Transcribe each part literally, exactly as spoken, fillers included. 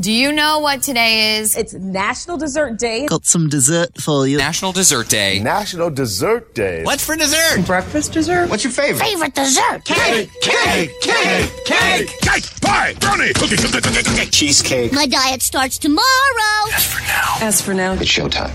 Do you know what today is? It's National Dessert Day. Got some dessert for you. National Dessert Day. National Dessert Day. What's for dessert? Breakfast dessert. What's your favorite? Favorite dessert. Cake. Cake. Cake. Cake. Cake. Cake. Cake. Pie. Brownie. Cookie. Cheesecake. My diet starts tomorrow. As for now. As for now. It's showtime.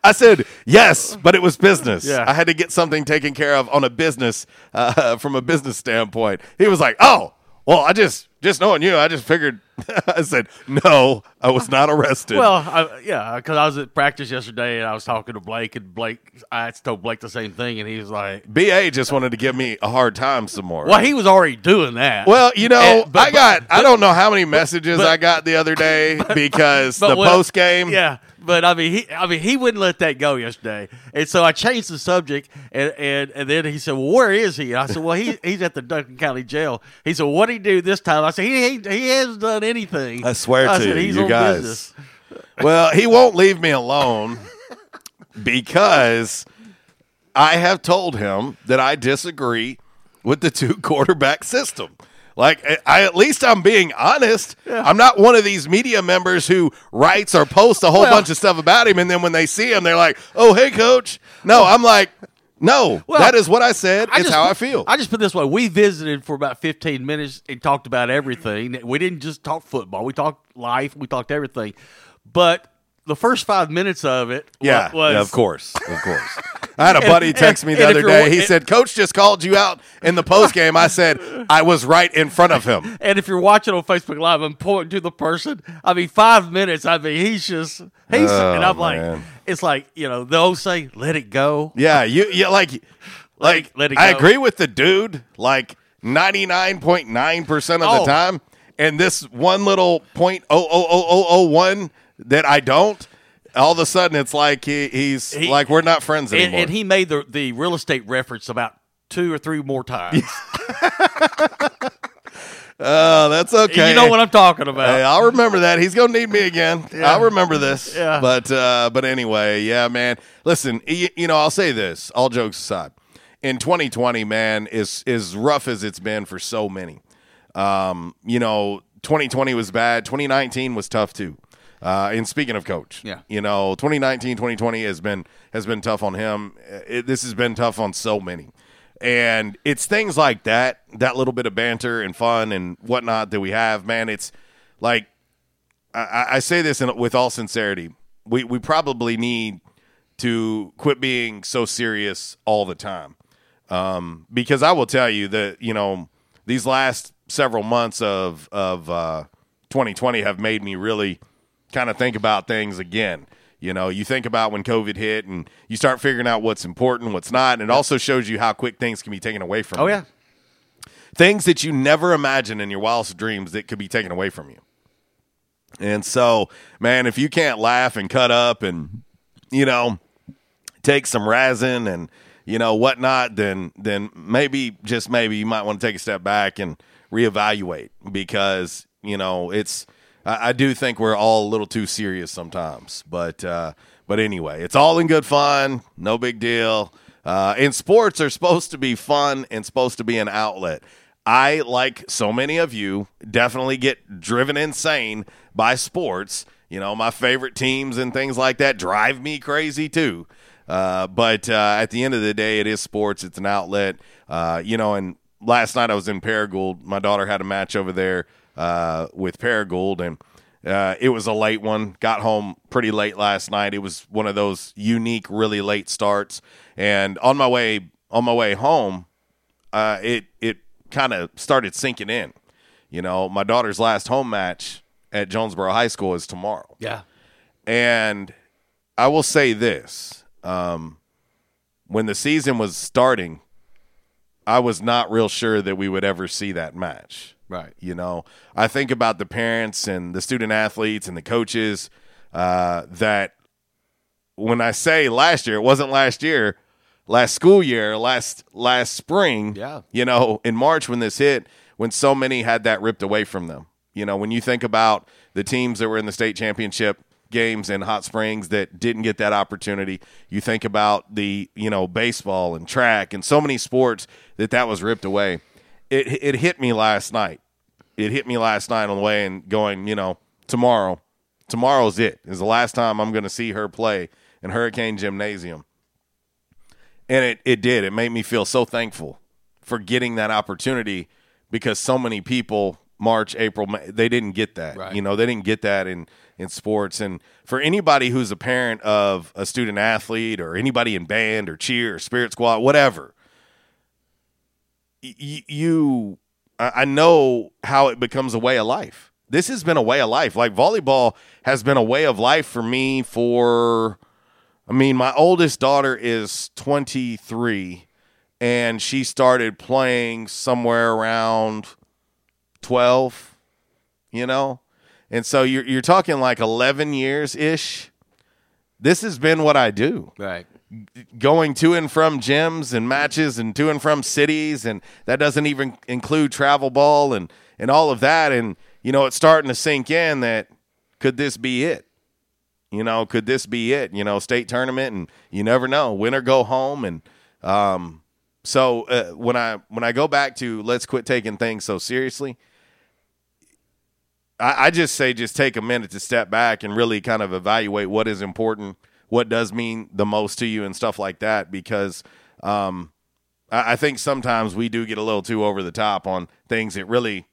I said, yes, but it was business. Yeah. I had to get something taken care of on a business, uh, from a business standpoint. He was like, oh, well, I just... Just knowing you, I just figured, I said, no, I was not arrested. Well, I, yeah, because I was at practice yesterday, and I was talking to Blake, and Blake, I told Blake the same thing, and he was like. B A just wanted to give me a hard time some more. Well, he was already doing that. Well, you know, and, but, I got, but, I don't know how many messages but, I got the other day but, because but the well, post game. Yeah, but I mean, he, I mean, he wouldn't let that go yesterday. And so I changed the subject, and, and, and then he said, well, where is he? And I said, well, he, he's at the Duncan County Jail. He said, what did he do this time? I I said, he, ain't, he hasn't done anything. I swear I to said, you guys. Business. Well, he won't leave me alone because I have told him that I disagree with the two quarterback system. Like, I, at least I'm being honest. Yeah. I'm not one of these media members who writes or posts a whole well, bunch of stuff about him. And then when they see him, they're like, oh, hey, coach. No, I'm like. No, well, that is what I said. I it's just, how I feel. I just put it this way. We visited for about fifteen minutes and talked about everything. We didn't just talk football. We talked life. We talked everything. But the first five minutes of it yeah, was... Yeah, of course. Of course. I had a buddy and, text me the other day. He and, said, Coach just called you out in the postgame. I said, I was right in front of him. And if you're watching on Facebook Live, I'm pointing to the person. I mean, five minutes. I mean, he's just... he's oh, And I'm man. like... It's like, you know, the old saying, let it go. Yeah, you, you like, like let it, let it go. I agree with the dude like ninety-nine point nine percent of oh. the time. And this one little point zero zero zero zero zero one that I don't, all of a sudden it's like he, he's he, like, we're not friends anymore. And, and he made the, the real estate reference about two or three more times. Oh, uh, that's okay. You know what I'm talking about. Hey, I'll remember that. He's going to need me again. Yeah. I'll remember this. Yeah. But uh, but anyway, yeah, man. Listen, you, you know, I'll say this, all jokes aside. In twenty twenty, man, is as rough as it's been for so many. Um, you know, twenty twenty was bad. twenty nineteen was tough, too. Uh, and speaking of coach, yeah. you know, twenty nineteen, twenty twenty has been, has been tough on him. It, this has been tough on so many. And it's things like that, that little bit of banter and fun and whatnot that we have, man. It's like, I, I say this in, with all sincerity, we, we probably need to quit being so serious all the time. Um, because I will tell you that, you know, these last several months of, of uh, twenty twenty have made me really kind of think about things again. You know, you think about when COVID hit and you start figuring out what's important, what's not, and it also shows you how quick things can be taken away from you. Oh, yeah. Things that you never imagined in your wildest dreams that could be taken away from you. And so, man, if you can't laugh and cut up and, you know, take some razzing and, you know, whatnot, then then maybe, just maybe, you might want to take a step back and reevaluate because, you know, it's – I do think we're all a little too serious sometimes, but uh, but anyway, it's all in good fun, no big deal. Uh, and sports are supposed to be fun and supposed to be an outlet. I, like so many of you, definitely get driven insane by sports. You know, my favorite teams and things like that drive me crazy too. Uh, but uh, at the end of the day, it is sports. It's an outlet, uh, you know, and last night I was in Paragould. My daughter had a match over there uh, with Paragould, and uh, it was a late one. Got home pretty late last night. It was one of those unique, really late starts. And on my way on my way home, uh, it it kind of started sinking in. You know, my daughter's last home match at Jonesboro High School is tomorrow. Yeah. And I will say this. Um, when the season was starting, I was not real sure that we would ever see that match. Right. You know, I think about the parents and the student athletes and the coaches uh, that when I say last year, it wasn't last year, last school year, last last spring, yeah. you know, in March when this hit, when so many had that ripped away from them. You know, when you think about the teams that were in the state championship games in Hot Springs that didn't get that opportunity. You think about the, you know, baseball and track and so many sports that that was ripped away. It it hit me last night. It hit me last night on the way and going, you know, tomorrow, tomorrow's it. It's the last time I'm going to see her play in Hurricane Gymnasium. And it, it did. It made me feel so thankful for getting that opportunity because so many people March, April, May, they didn't get that. Right. You know, they didn't get that in, in sports. And for anybody who's a parent of a student athlete or anybody in band or cheer or spirit squad, whatever, y- you, I know how it becomes a way of life. This has been a way of life. Like volleyball has been a way of life for me for, I mean, my oldest daughter is twenty-three and she started playing somewhere around twelve, you know, and so you're you're talking like eleven years ish. This has been what I do, right? G- going to and from gyms and matches, and to and from cities, and that doesn't even include travel ball and and all of that. And you know, it's starting to sink in that could this be it? You know, could this be it? You know, state tournament, and you never know, win or go home. And um, so uh, when I when I go back to let's quit taking things so seriously. I just say just take a minute to step back and really kind of evaluate what is important, what does mean the most to you and stuff like that, because um, I think sometimes we do get a little too over the top on things that really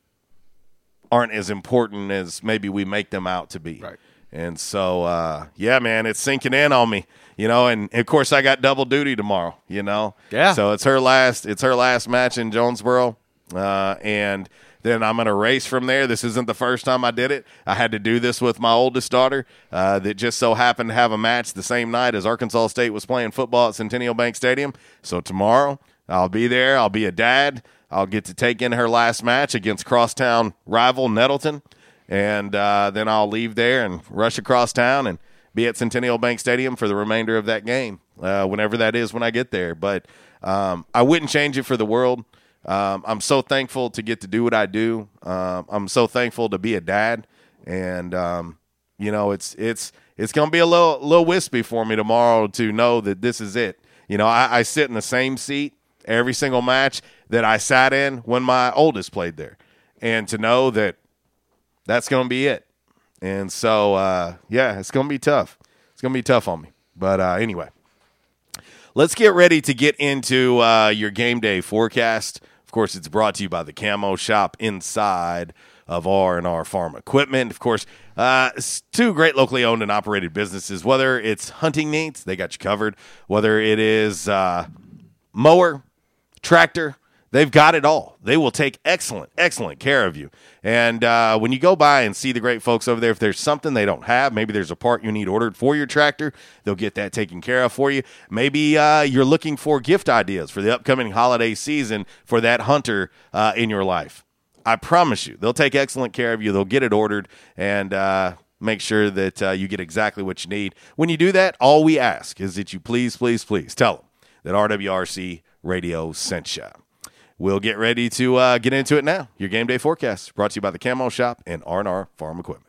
aren't as important as maybe we make them out to be. Right. And so, uh, yeah, man, it's sinking in on me, you know, and of course I got double duty tomorrow, you know. Yeah. So it's her last, it's her last match in Jonesboro, uh, and – then I'm going to race from there. This isn't the first time I did it. I had to do this with my oldest daughter uh, that just so happened to have a match the same night as Arkansas State was playing football at Centennial Bank Stadium. So tomorrow I'll be there. I'll be a dad. I'll get to take in her last match against crosstown rival Nettleton. And uh, then I'll leave there and rush across town and be at Centennial Bank Stadium for the remainder of that game, uh, whenever that is when I get there. But um, I wouldn't change it for the world. Um, I'm so thankful to get to do what I do. Um, I'm so thankful to be a dad, and um, you know, it's it's it's gonna be a little little wispy for me tomorrow to know that this is it. You know, I, I sit in the same seat every single match that I sat in when my oldest played there, and to know that that's gonna be it. And so, uh, yeah, it's gonna be tough. It's gonna be tough on me. But uh, anyway, let's get ready to get into uh, your game day forecast. Of course, it's brought to you by the Camo Shop inside of R and R Farm Equipment. Of course, uh, it's two great locally owned and operated businesses. Whether it's hunting needs, they got you covered. Whether it is uh, mower, tractor, they've got it all. They will take excellent, excellent care of you. And uh, when you go by and see the great folks over there, if there's something they don't have, maybe there's a part you need ordered for your tractor, they'll get that taken care of for you. Maybe uh, you're looking for gift ideas for the upcoming holiday season for that hunter uh, in your life. I promise you, they'll take excellent care of you. They'll get it ordered and uh, make sure that uh, you get exactly what you need. When you do that, all we ask is that you please, please, please tell them that R W R C Radio sent you. We'll get ready to uh, get into it now. Your game day forecast brought to you by the Camo Shop and R and R Farm Equipment.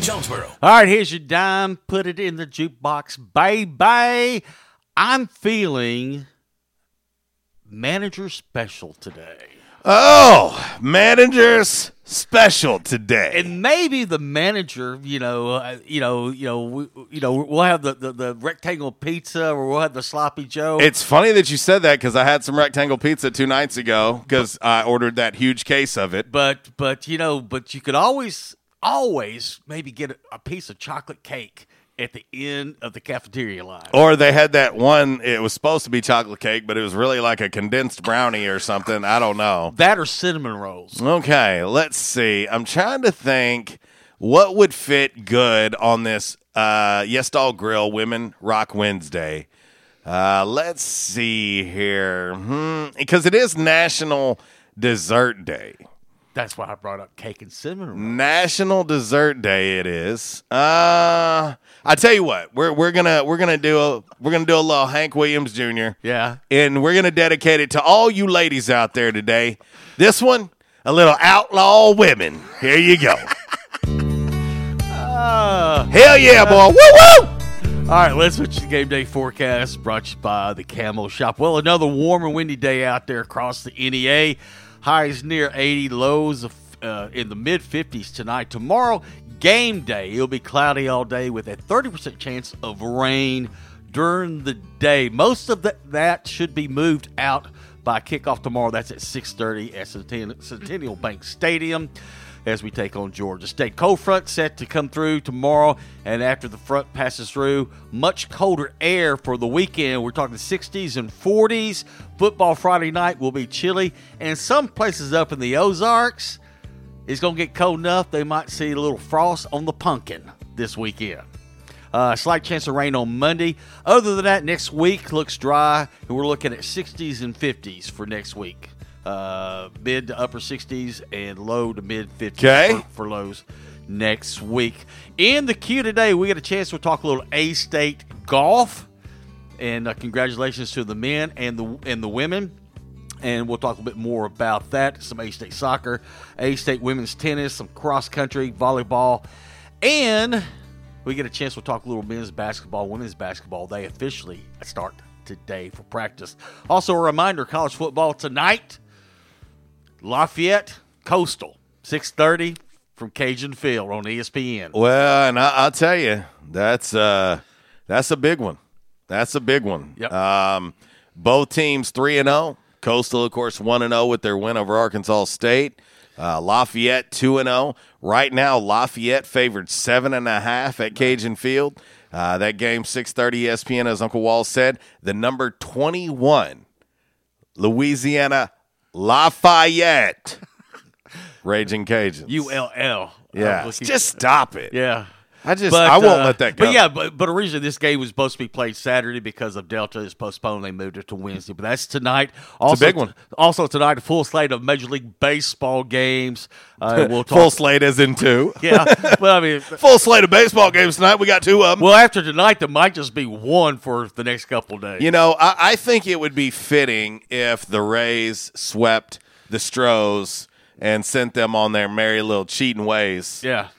Jonesboro. All right, here's your dime. Put it in the jukebox, baby. I'm feeling manager special today. Oh, manager's special today. And maybe the manager, you know, uh, you know, you know, we, you know, we'll have the, the, the rectangle pizza, or we'll have the sloppy Joe. It's funny that you said that because I had some rectangle pizza two nights ago because I ordered that huge case of it. But but you know, but you could always. Always maybe get a piece of chocolate cake at the end of the cafeteria line. Or they had that one, it was supposed to be chocolate cake, but it was really like a condensed brownie or something. I don't know. That or cinnamon rolls. Okay, let's see. I'm trying to think what would fit good on this uh, Yes Dog Grill Women Rock Wednesday. Uh, let's see here. Hmm, because it is National Dessert Day. That's why I brought up cake and cinnamon rolls. National Dessert Day it is. Uh, I tell you what, we're we're gonna we're gonna do a we're gonna do a little Hank Williams Junior Yeah. And we're gonna dedicate it to all you ladies out there today. This one, a little outlaw women. Here you go. uh, Hell yeah, uh, boy. Woo woo! All right, let's switch to the game day forecast brought to you by the Camo Shop. Well, another warm and windy day out there across the N E A. Highs near eighty, lows uh, in the mid-fifties tonight. Tomorrow, game day, it'll be cloudy all day with a thirty percent chance of rain during the day. Most of the, that should be moved out by kickoff tomorrow. That's at six thirty at Centennial, Centennial Bank Stadium as we take on Georgia State. Cold front set to come through tomorrow, and after the front passes through, much colder air for the weekend. We're talking sixties and forties. Football Friday night will be chilly, and some places up in the Ozarks, it's going to get cold enough they might see a little frost on the pumpkin this weekend. Uh, slight chance of rain on Monday. Other than that, next week looks dry, and we're looking at sixties and fifties for next week. Uh, mid to upper sixties and low to mid fifties okay. for, for lows next week. In the queue today, we got a chance to talk a little A-State golf, and uh, congratulations to the men and the and the women. And we'll talk a bit more about that. Some A-State soccer, A-State women's tennis, some cross country, volleyball, and we get a chance to talk a little men's basketball, women's basketball. They officially start today for practice. Also, a reminder: college football tonight. Lafayette, Coastal, six thirty from Cajun Field on E S P N. Well, and I, I'll tell you, that's uh, that's a big one. That's a big one. Yep. Um, both teams three and oh. Coastal, of course, one and oh with their win over Arkansas State. Uh, Lafayette, two and oh. Right now, Lafayette favored seven and a half at Cajun Field. Uh, that game, six thirty E S P N, as Uncle Wall said. The number twenty-one, Louisiana Lafayette, Raging Cajuns. U L L. Yeah, uh, just stop it. Yeah. I just, but, I won't uh, let that go. But yeah, but, but originally this game was supposed to be played Saturday because of Delta is postponed. They moved it to Wednesday, but that's tonight. Also, it's a big one. Also tonight, a full slate of Major League Baseball games. Uh, we'll talk. Full slate as in two. Yeah. Well, I mean, full slate of baseball games tonight. We got two of them. Well, after tonight, there might just be one for the next couple of days. You know, I, I think it would be fitting if the Rays swept the Stros and sent them on their merry little cheating ways. Yeah.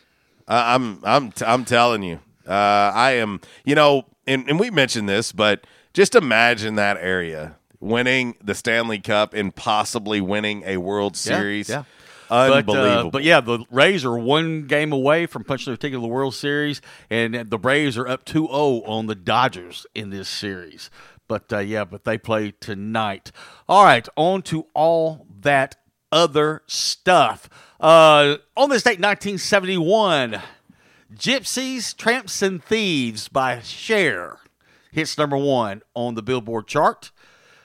Uh, I'm I'm t- I'm telling you, uh, I am. You know, and, and we mentioned this, but just imagine that area winning the Stanley Cup and possibly winning a World Series. Yeah, yeah. Unbelievable. But, uh, but yeah, the Rays are one game away from punching their ticket to the World Series, and the Braves are up two oh on the Dodgers in this series. But uh, yeah, but they play tonight. All right, on to all that other stuff. Uh, on this date, nineteen seventy-one, Gypsies, Tramps, and Thieves by Cher hits number one on the Billboard chart.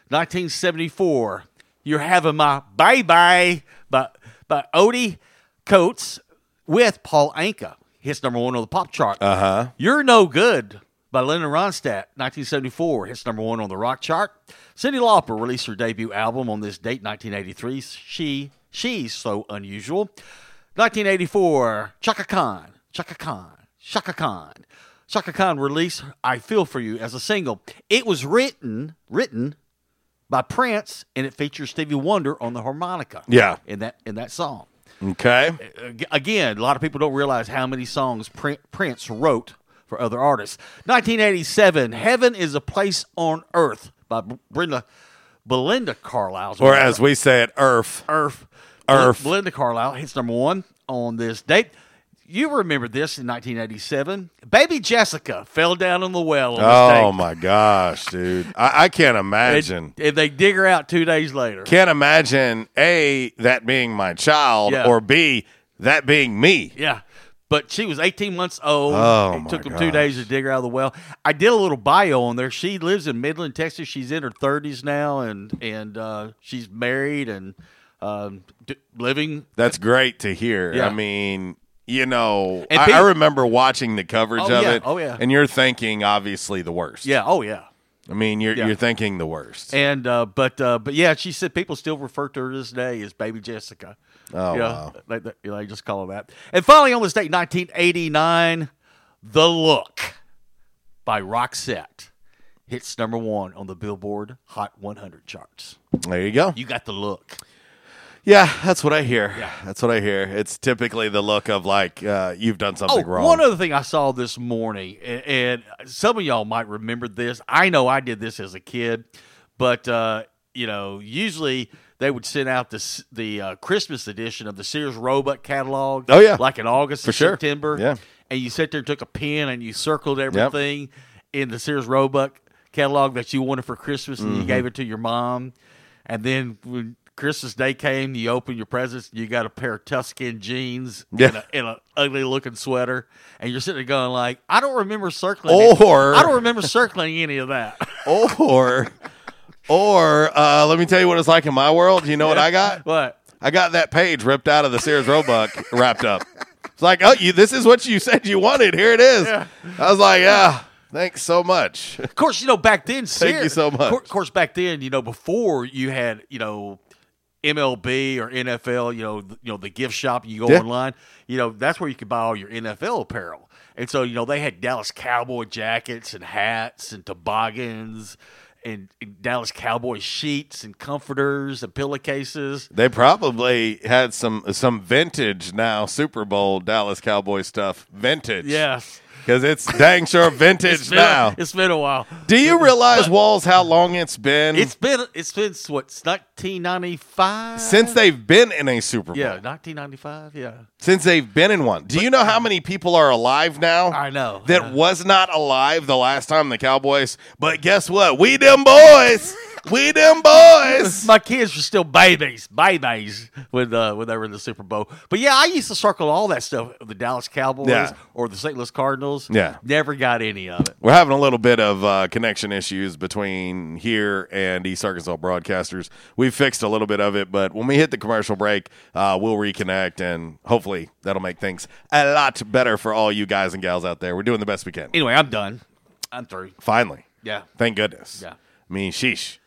nineteen seventy-four, You're Having My Baby by, by Odie Coates with Paul Anka hits number one on the pop chart. Uh-huh. You're No Good by Lennon Ronstadt, nineteen seventy-four, hits number one on the rock chart. Cyndi Lauper released her debut album on this date, nineteen eighty-three, She, She's So Unusual. nineteen eighty-four, Chaka Khan, Chaka Khan, Chaka Khan. Chaka Khan released I Feel For You as a single. It was written, written by Prince, and it features Stevie Wonder on the harmonica. Yeah. In that, in that song. Okay. Again, a lot of people don't realize how many songs Prince wrote for other artists. nineteen eighty-seven, Heaven Is a Place on Earth by Brenda, Belinda Carlisle. Or as we say it, Earth. Earth. Earth. Belinda Carlisle hits number one on this date. You remember this in nineteen eighty-seven. Baby Jessica fell down in the well on this date. Oh, my gosh, dude. I, I can't imagine. If they dig her out two days later. Can't imagine, A, that being my child, yeah. or B, that being me. Yeah. But she was eighteen months old. Oh, it took them gosh. two days to dig her out of the well. I did a little bio on there. She lives in Midland, Texas. She's in her thirties now, and, and uh, she's married and um, d- living. That's great to hear. Yeah. I mean... You know, I, people, I remember watching the coverage oh, of yeah, it, oh, yeah. and you're thinking, obviously, the worst. Yeah, oh, yeah. I mean, you're yeah. you're thinking the worst. And uh, But, uh, but yeah, she said people still refer to her to this day as Baby Jessica. Oh, you know, wow. They, they, you know, they just call her that. And finally, on this date, nineteen eighty-nine, The Look by Roxette hits number one on the Billboard Hot one hundred charts. There you go. You got The Look. Yeah, that's what I hear. Yeah. That's what I hear. It's typically the look of like uh, you've done something oh, wrong. One other thing I saw this morning, and, and some of y'all might remember this. I know I did this as a kid, but uh, you know, usually they would send out the the uh, Christmas edition of the Sears Roebuck catalog. Oh yeah, like in August for and sure. September. Yeah, and you sat there and took a pen and you circled everything yep. in the Sears Roebuck catalog that you wanted for Christmas, and mm-hmm. you gave it to your mom, and then. When, Christmas Day came, you open your presents, you got a pair of tough-skin jeans yeah. and an ugly-looking sweater, and you're sitting there going like, I don't remember circling or, any, I don't remember circling any of that. Or, or uh, let me tell you what it's like in my world. You know yeah. what I got? What? I got that page ripped out of the Sears Roebuck wrapped up. It's like, oh, you, this is what you said you wanted. Here it is. Yeah. I was like, yeah. Thanks so much. Of course, you know, back then, Sears. Thank you so much. Of course, back then, you know, before you had, you know, M L B or N F L, you know, you know the gift shop. You go yeah. online, you know that's where you could buy all your N F L apparel. And so, you know, they had Dallas Cowboy jackets and hats and toboggans and, and Dallas Cowboy sheets and comforters and pillowcases. They probably had some some vintage now Super Bowl Dallas Cowboy stuff. Vintage, yes. Because it's dang sure vintage it's now. A, it's been a while. Do you realize, Walls, how long it's been? It's been, it's been what, nineteen ninety-five? Since they've been in a Super Bowl. Yeah, nineteen ninety-five, yeah. Since they've been in one. Do but, you know how many people are alive now? I know. That yeah. was not alive the last time the Cowboys. But guess what? We them boys. We them boys. My kids were still babies, babies when uh, when they were in the Super Bowl. But yeah, I used to circle all that stuff, the Dallas Cowboys yeah. or the Saint Louis Cardinals. Yeah, never got any of it. We're having a little bit of uh, connection issues between here and East Arkansas broadcasters. We've fixed a little bit of it, but when we hit the commercial break, uh, we'll reconnect, and hopefully that'll make things a lot better for all you guys and gals out there. We're doing the best we can. Anyway, I'm done. I'm through. Finally. Yeah. Thank goodness. Yeah. I mean, sheesh.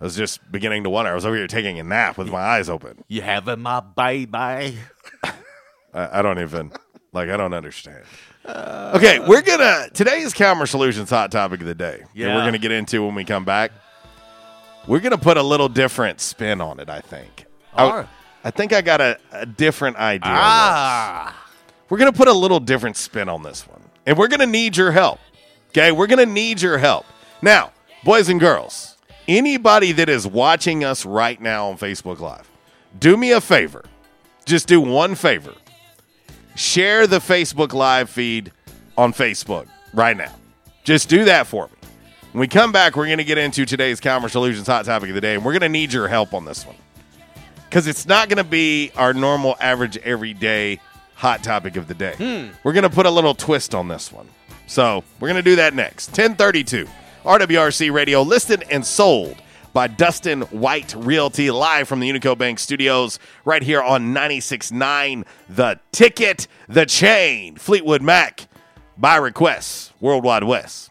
I was just beginning to wonder. I was over here taking a nap with my eyes open. You having my baby? I, I don't even, like, I don't understand. Uh, okay, we're going to, today's Calmer Solutions hot topic of the day. Yeah. That we're going to get into when we come back. We're going to put a little different spin on it, I think. All right. I, I think I got a, a different idea. Ah. We're going to put a little different spin on this one. And we're going to need your help. Okay, we're going to need your help. Now, boys and girls. Anybody that is watching us right now on Facebook Live, do me a favor. Just do one favor. Share the Facebook Live feed on Facebook right now. Just do that for me. When we come back, we're going to get into today's Calmer Solutions hot topic of the day, and we're going to need your help on this one because it's not going to be our normal, average, everyday hot topic of the day. Hmm. We're going to put a little twist on this one. So we're going to do that next. ten thirty-two. R W R C Radio, listed and sold by Dustin White Realty, live from the Unico Bank Studios right here on ninety-six point nine The Ticket, The Chain, Fleetwood Mac, by request, Worldwide West.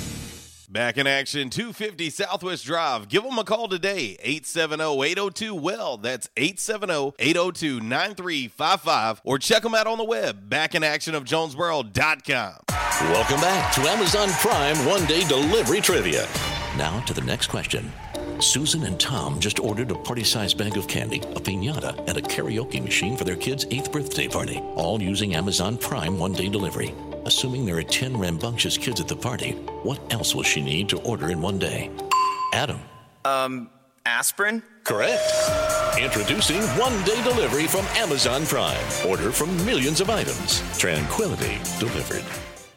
Back in Action, two fifty Southwest Drive. Give them a call today, eight seven zero, eight zero two, W E L L. That's eight seven zero, eight zero two, nine three five five. Or check them out on the web, back in action of jonesboro dot com. Welcome back to Amazon Prime One-Day Delivery Trivia. Now to the next question. Susan and Tom just ordered a party-sized bag of candy, a piñata, and a karaoke machine for their kids' eighth birthday party, all using Amazon Prime One-Day Delivery. Assuming there are ten rambunctious kids at the party, what else will she need to order in one day? Adam. Um, aspirin? Correct. Introducing one-day delivery from Amazon Prime. Order from millions of items. Tranquility delivered.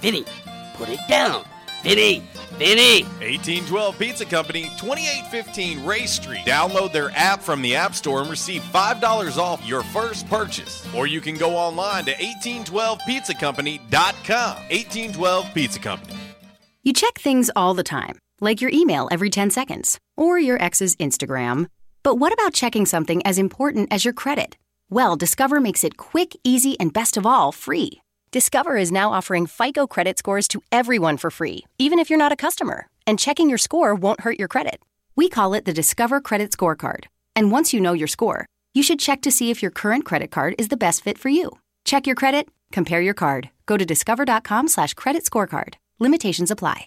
Vinny, put it down. Vinny, Vinny. eighteen twelve Pizza Company, twenty-eight fifteen Ray Street. Download their app from the App Store and receive five dollars off your first purchase. Or you can go online to eighteen twelve pizza company dot com. eighteen twelve Pizza Company. You check things all the time, like your email every ten seconds or your ex's Instagram. But what about checking something as important as your credit? Well, Discover makes it quick, easy, and best of all, free. Discover is now offering FICO credit scores to everyone for free, even if you're not a customer. And checking your score won't hurt your credit. We call it the Discover Credit Scorecard. And once you know your score, you should check to see if your current credit card is the best fit for you. Check your credit, compare your card. Go to discover dot com slash credit scorecard. Limitations apply.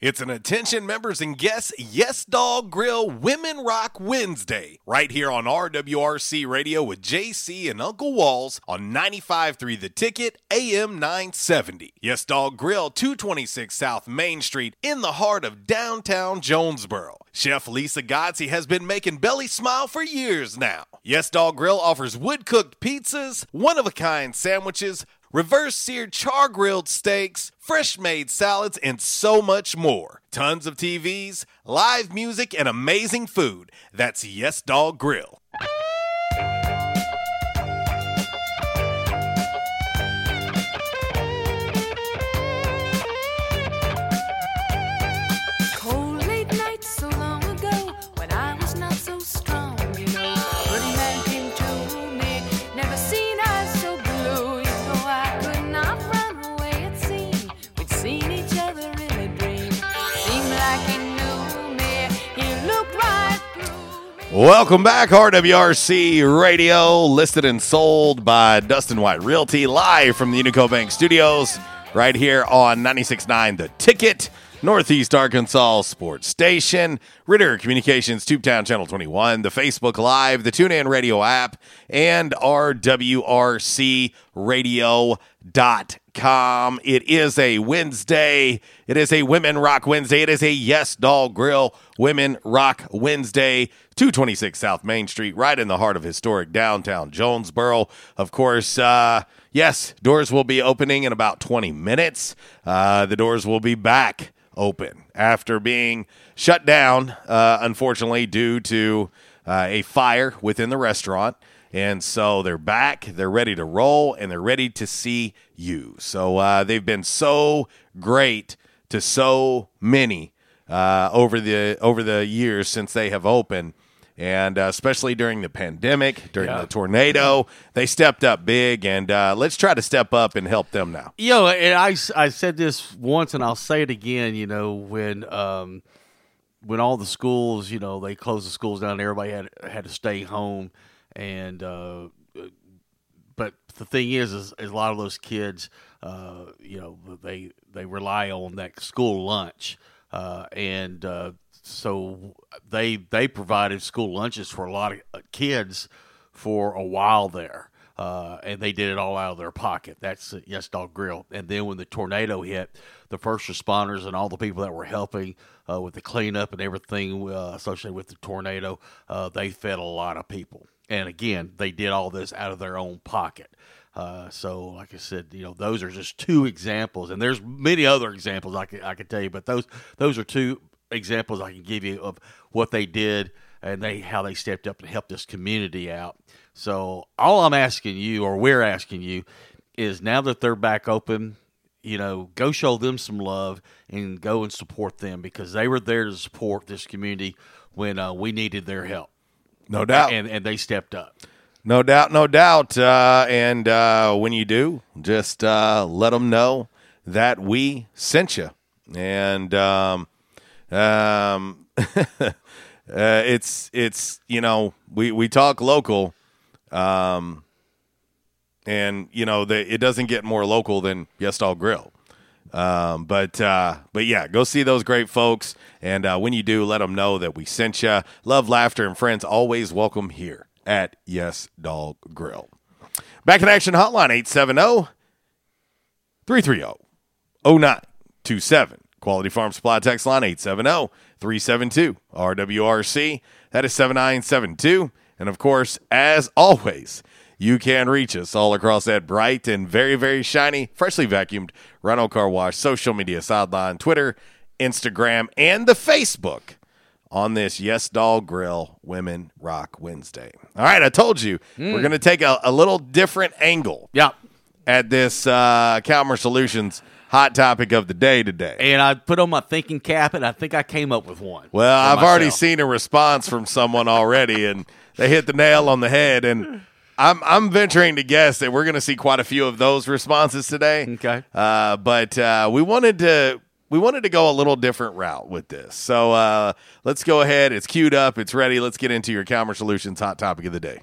It's an attention members and guests, Yes Dog Grill Women Rock Wednesday, right here on R W R C Radio with J C and Uncle Walls on ninety-five point three The Ticket, A M nine seventy. Yes Dog Grill, two twenty-six South Main Street in the heart of downtown Jonesboro. Chef Lisa Godsey has been making belly smile for years now. Yes Dog Grill offers wood-cooked pizzas, one-of-a-kind sandwiches, reverse-seared char-grilled steaks, fresh-made salads, and so much more. Tons of T Vs, live music, and amazing food. That's Yes Dog Grill. Cold late nights so long ago, when I was not so strong, you know. Good man came to me, never seen eyes so blue. Seen each other in a dream. Seemed like he knew me. He looked right through me. Welcome back, R W R C Radio, listed and sold by Dustin White Realty, live from the Unico Bank Studios, right here on ninety-six point nine The Ticket, Northeast Arkansas Sports Station, Ritter Communications, Tubetown Channel twenty-one, the Facebook Live, the TuneIn Radio app, and R W R C radio dot com. It is a Wednesday. It is a Women Rock Wednesday. It is a Yes Dog Grill Women Rock Wednesday, two twenty-six South Main Street, right in the heart of historic downtown Jonesboro. Of course, uh, yes, doors will be opening in about twenty minutes. Uh, the doors will be back open after being shut down, uh, unfortunately, due to uh, a fire within the restaurant. And so they're back, they're ready to roll, and they're ready to see you. So uh, they've been so great to so many uh, over the over the years since they have opened, and uh, especially during the pandemic, during yeah. the tornado, they stepped up big, and uh, let's try to step up and help them now. You know, and I, I said this once, and I'll say it again, you know, when... Um, when all the schools, you know, they closed the schools down, everybody had had to stay home. And uh, but the thing is, is, is a lot of those kids, uh, you know, they they rely on that school lunch, uh, and uh, so they they provided school lunches for a lot of kids for a while there, uh, and they did it all out of their pocket. That's Yes Dog Grill. And then when the tornado hit, the first responders and all the people that were helping uh, with the cleanup and everything uh, associated with the tornado, uh, they fed a lot of people. And again, they did all this out of their own pocket. Uh, so, like I said, you know, those are just two examples, and there's many other examples I could I could tell you, but those those are two examples I can give you of what they did and they how they stepped up and helped this community out. So, all I'm asking you, or we're asking you, is now that they're back open, you know, go show them some love and go and support them, because they were there to support this community when uh, we needed their help. No doubt. And, and they stepped up. No doubt, no doubt. Uh, and uh, when you do, just uh, let them know that we sent you. And um, um, uh, it's, it's you know, we, we talk local. Um, and, you know, the, it doesn't get more local than Yes Dog Grill. Um, but, uh, but yeah, go see those great folks. And uh, when you do, let them know that we sent you. Love, laughter, and friends always welcome here at Yes Dog Grill. Back in Action Hotline, eight seven zero, three three zero, zero nine two seven. Quality Farm Supply text line, eight seven zero, three seven two, R W R C. That is seven nine seven two. And, of course, as always, you can reach us all across that bright and very, very shiny, freshly vacuumed Rhino Car Wash social media sideline, Twitter, Instagram, and the Facebook on this Yes Dog Grill Women Rock Wednesday. All right, I told you, mm. we're going to take a, a little different angle yep. at this uh, Calmer Solutions hot topic of the day today. And I put on my thinking cap, and I think I came up with one. Well, I've myself. already seen a response from someone already, and they hit the nail on the head, and I'm I'm venturing to guess that we're going to see quite a few of those responses today. Okay, uh, but uh, we wanted to we wanted to go a little different route with this, so uh, let's go ahead. It's queued up. It's ready. Let's get into your Calmer Solutions hot topic of the day.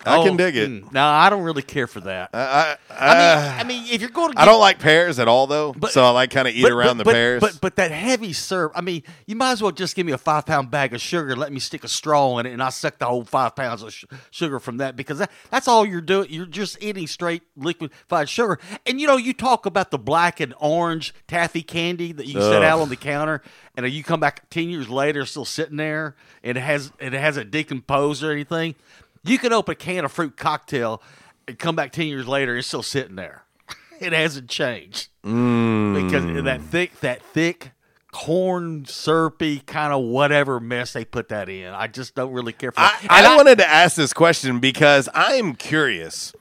I oh, can dig it. Mm, no, I don't really care for that. I, I, I, I mean, I mean, if you're going to, get, I don't like pears at all, though. But, so I like kind of eat but, around but, the but, pears. But but that heavy syrup. I mean, you might as well just give me a five pound bag of sugar. And let me stick a straw in it, and I suck the whole five pounds of sh- sugar from that because that, that's all you're doing. You're just eating straight liquefied sugar. And you know, you talk about the black and orange taffy candy that you Ugh. set out on the counter, and you come back ten years later, still sitting there, and it has it hasn't decomposed or anything. You can open a can of fruit cocktail and come back ten years later, it's still sitting there. It hasn't changed. Mm. Because that thick, that thick corn syrupy kind of whatever mess they put that in. I just don't really care for I, that. I, I wanted to ask this question because I am curious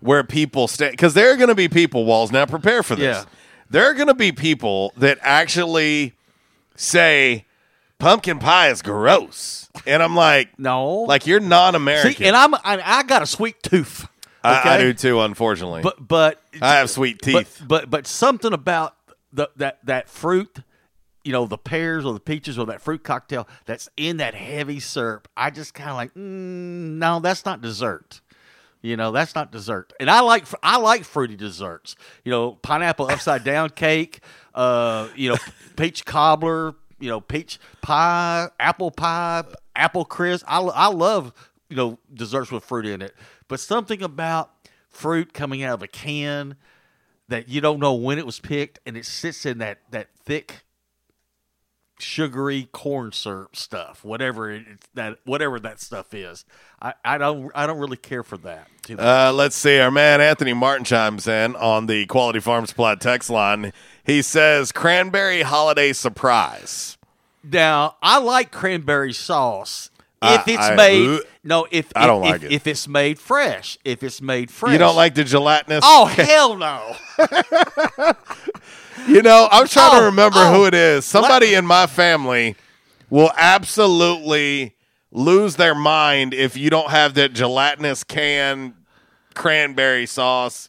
where people stand. Because there are going to be people, Walls, now prepare for this. Yeah. There are going to be people that actually say, pumpkin pie is gross, and I'm like, no, like you're non-American. See, and I'm, I, I got a sweet tooth. Okay? I, I do too, unfortunately. But, but I have sweet teeth. But, but, but something about the, that that fruit, you know, the pears or the peaches or that fruit cocktail that's in that heavy syrup, I just kind of like, mm, no, that's not dessert. You know, that's not dessert. And I like I like fruity desserts. You know, pineapple upside down cake. Uh, you know, peach cobbler. You know, peach pie, apple pie, apple crisp. I, I love, you know, desserts with fruit in it. But something about fruit coming out of a can that you don't know when it was picked, and it sits in that, that thick, sugary corn syrup stuff, whatever it, that whatever that stuff is. I, I don't I don't really care for that. Uh, let's see. Our man Anthony Martin chimes in on the Quality Farm Supply text line. He says, cranberry holiday surprise. Now, I like cranberry sauce. If I, it's I, made, ooh, no, if I don't if, like if, it. if it's made fresh, if it's made fresh. You don't like the gelatinous? Oh, hell no. You know, I'm trying oh, to remember oh, who it is. Somebody let- in my family will absolutely lose their mind if you don't have that gelatinous canned cranberry sauce.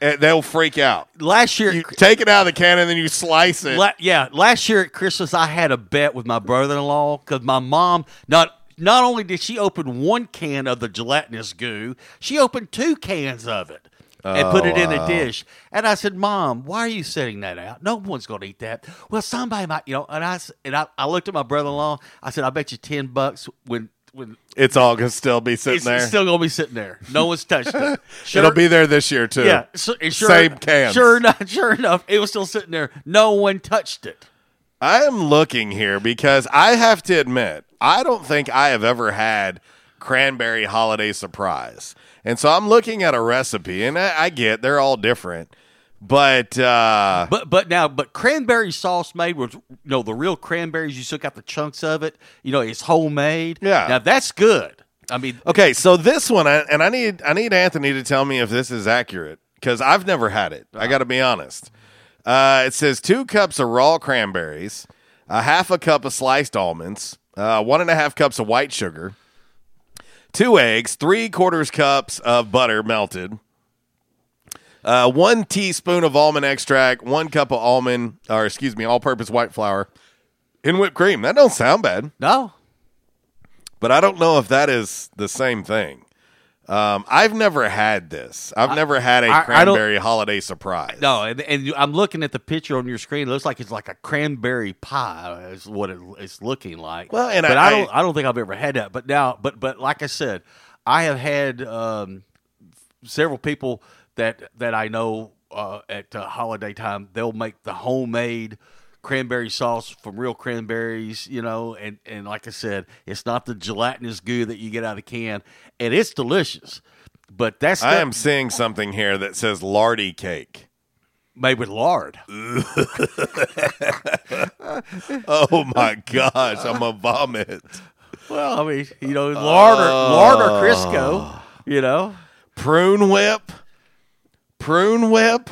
They'll freak out. Last year, you take it out of the can and then you slice it. La- yeah, last year at Christmas, I had a bet with my brother-in-law because my mom not not only did she open one can of the gelatinous goo, she opened two cans of it and oh, put it in wow. a dish. And I said, "Mom, why are you setting that out? No one's going to eat that." Well, somebody might, you know. And I and I, I looked at my brother-in-law. I said, "I bet you ten bucks when." When it's all going to still be sitting it's there. It's still going to be sitting there. No one's touched it. Sure, it'll be there this year, too. Yeah. So, sure, Same cans. Sure enough, sure enough, it was still sitting there. No one touched it. I am looking here because I have to admit, I don't think I have ever had cranberry holiday surprise. And so I'm looking at a recipe, and I, I get they're all different. But uh, but but now but cranberry sauce made with you know the real cranberries, you took out the chunks of it, you know, it's homemade. Yeah. Now that's good. I mean, okay, so this one I, and I need I need Anthony to tell me if this is accurate because I've never had it. Uh-huh. I got to be honest. Uh, it says two cups of raw cranberries, a half a cup of sliced almonds, uh, one and a half cups of white sugar, two eggs, three quarters cups of butter melted. Uh, one teaspoon of almond extract, one cup of almond, or excuse me, all-purpose white flour, and whipped cream. That don't sound bad. No. But I don't know if that is the same thing. Um, I've never had this. I've I, never had a I, cranberry I holiday surprise. No, and, and I'm looking at the picture on your screen. It looks like it's like a cranberry pie is what it, it's looking like. Well, and but I, I don't. I, I don't think I've ever had that. But now, but but like I said, I have had um, several people. That that I know uh, at uh, holiday time, they'll make the homemade cranberry sauce from real cranberries, you know, and, and like I said, it's not the gelatinous goo that you get out of the can, and it's delicious. But that's I the, am seeing something here that says lardy cake. Made with lard. Oh, my gosh, I'm a vomit. Well, I mean, you know, lard or, uh, lard or Crisco, you know. Prune whip. Prune whip?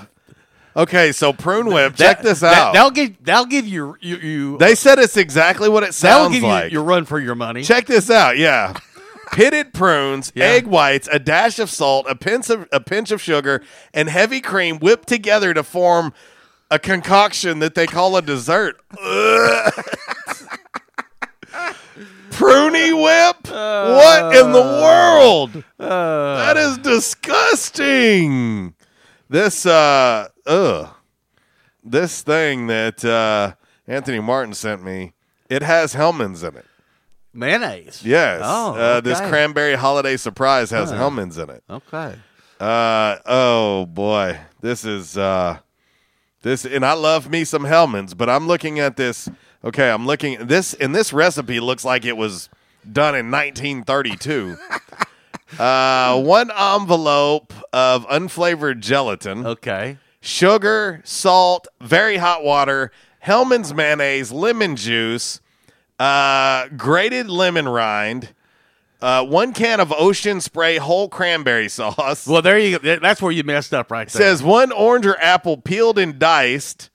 Okay, so prune whip. That, check this that, out. That'll give, that'll give you, you, you... They said it's exactly what it sounds give like. You, you run for your money. Check this out, yeah. Pitted prunes, yeah. Egg whites, a dash of salt, a pinch of, a pinch of sugar, and heavy cream whipped together to form a concoction that they call a dessert. pruny whip? Uh, what in the world? Uh, that is disgusting. This, uh, ugh. This thing that uh, Anthony Martin sent me, it has Hellman's in it. Mayonnaise? Yes. Oh, uh, okay. This cranberry holiday surprise has oh. Hellman's in it. Okay. Uh, oh, boy. This is... Uh, This and I love me some Hellman's, but I'm looking at this. Okay, I'm looking at this, and this recipe looks like it was done in nineteen thirty-two. uh, one envelope of unflavored gelatin. Okay. Sugar, salt, very hot water, Hellman's mayonnaise, lemon juice, uh, grated lemon rind. Uh, one can of Ocean Spray whole cranberry sauce. Well, there you go. That's where you messed up right there. It says one orange or apple peeled and diced,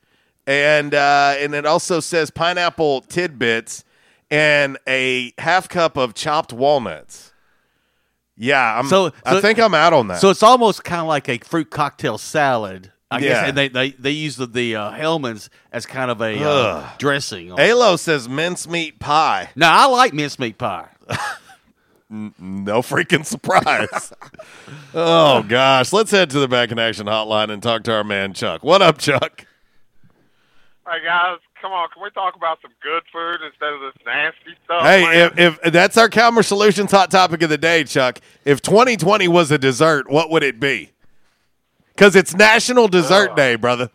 and uh, and it also says pineapple tidbits and a half cup of chopped walnuts. Yeah, I'm, so, so I think I'm out on that. So it's almost kind of like a fruit cocktail salad, I yeah. guess, and they, they, they use the, the uh, Hellman's as kind of a uh, dressing. Alo says mincemeat pie. Now, I like mincemeat pie. No freaking surprise. Oh, gosh. Let's head to the Back in Action hotline and talk to our man, Chuck. What up, Chuck? Hey, guys. Come on. Can we talk about some good food instead of this nasty stuff? Hey, if, if that's our Calmer Solutions hot topic of the day, Chuck, if twenty twenty was a dessert, what would it be? Because it's National Dessert uh, Day, brother.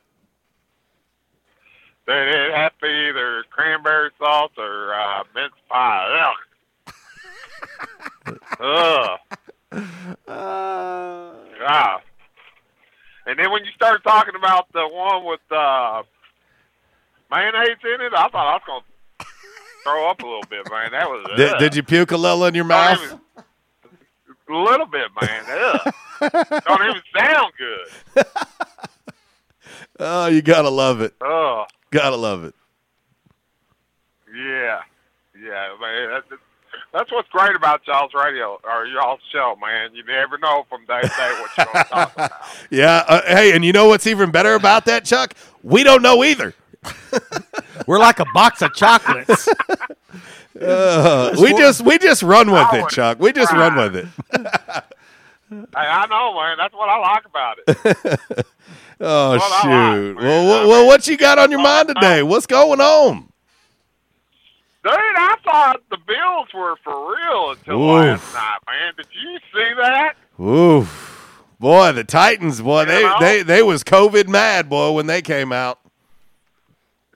Then it'd have to be either cranberry sauce or uh, mince pie. Ugh. uh. Uh. Yeah. And then when you started talking about the one with uh, mayonnaise in it, I thought I was going to throw up a little bit, man. That was uh. did, did you puke a little in your mouth? Even, a little bit, man. Uh. Don't even sound good. Oh, you got to love it. Uh. Got to love it. Yeah. Yeah, man. That's just, That's what's great about y'all's radio or y'all's show, man. You never know from day to day what you're going to talk about. Yeah. Uh, hey, and you know what's even better about that, Chuck? We don't know either. We're like a box of chocolates. uh, we just we just run with I it, Chuck. We just run with it. Hey, I know, man. That's what I like about it. Oh, shoot. Like, well, well, what you got on your mind today? What's going on? Dude, I thought the Bills were for real until Oof. last night, man. Did you see that? Oof. Boy, the Titans, boy, you they, they they was COVID mad, boy, when they came out.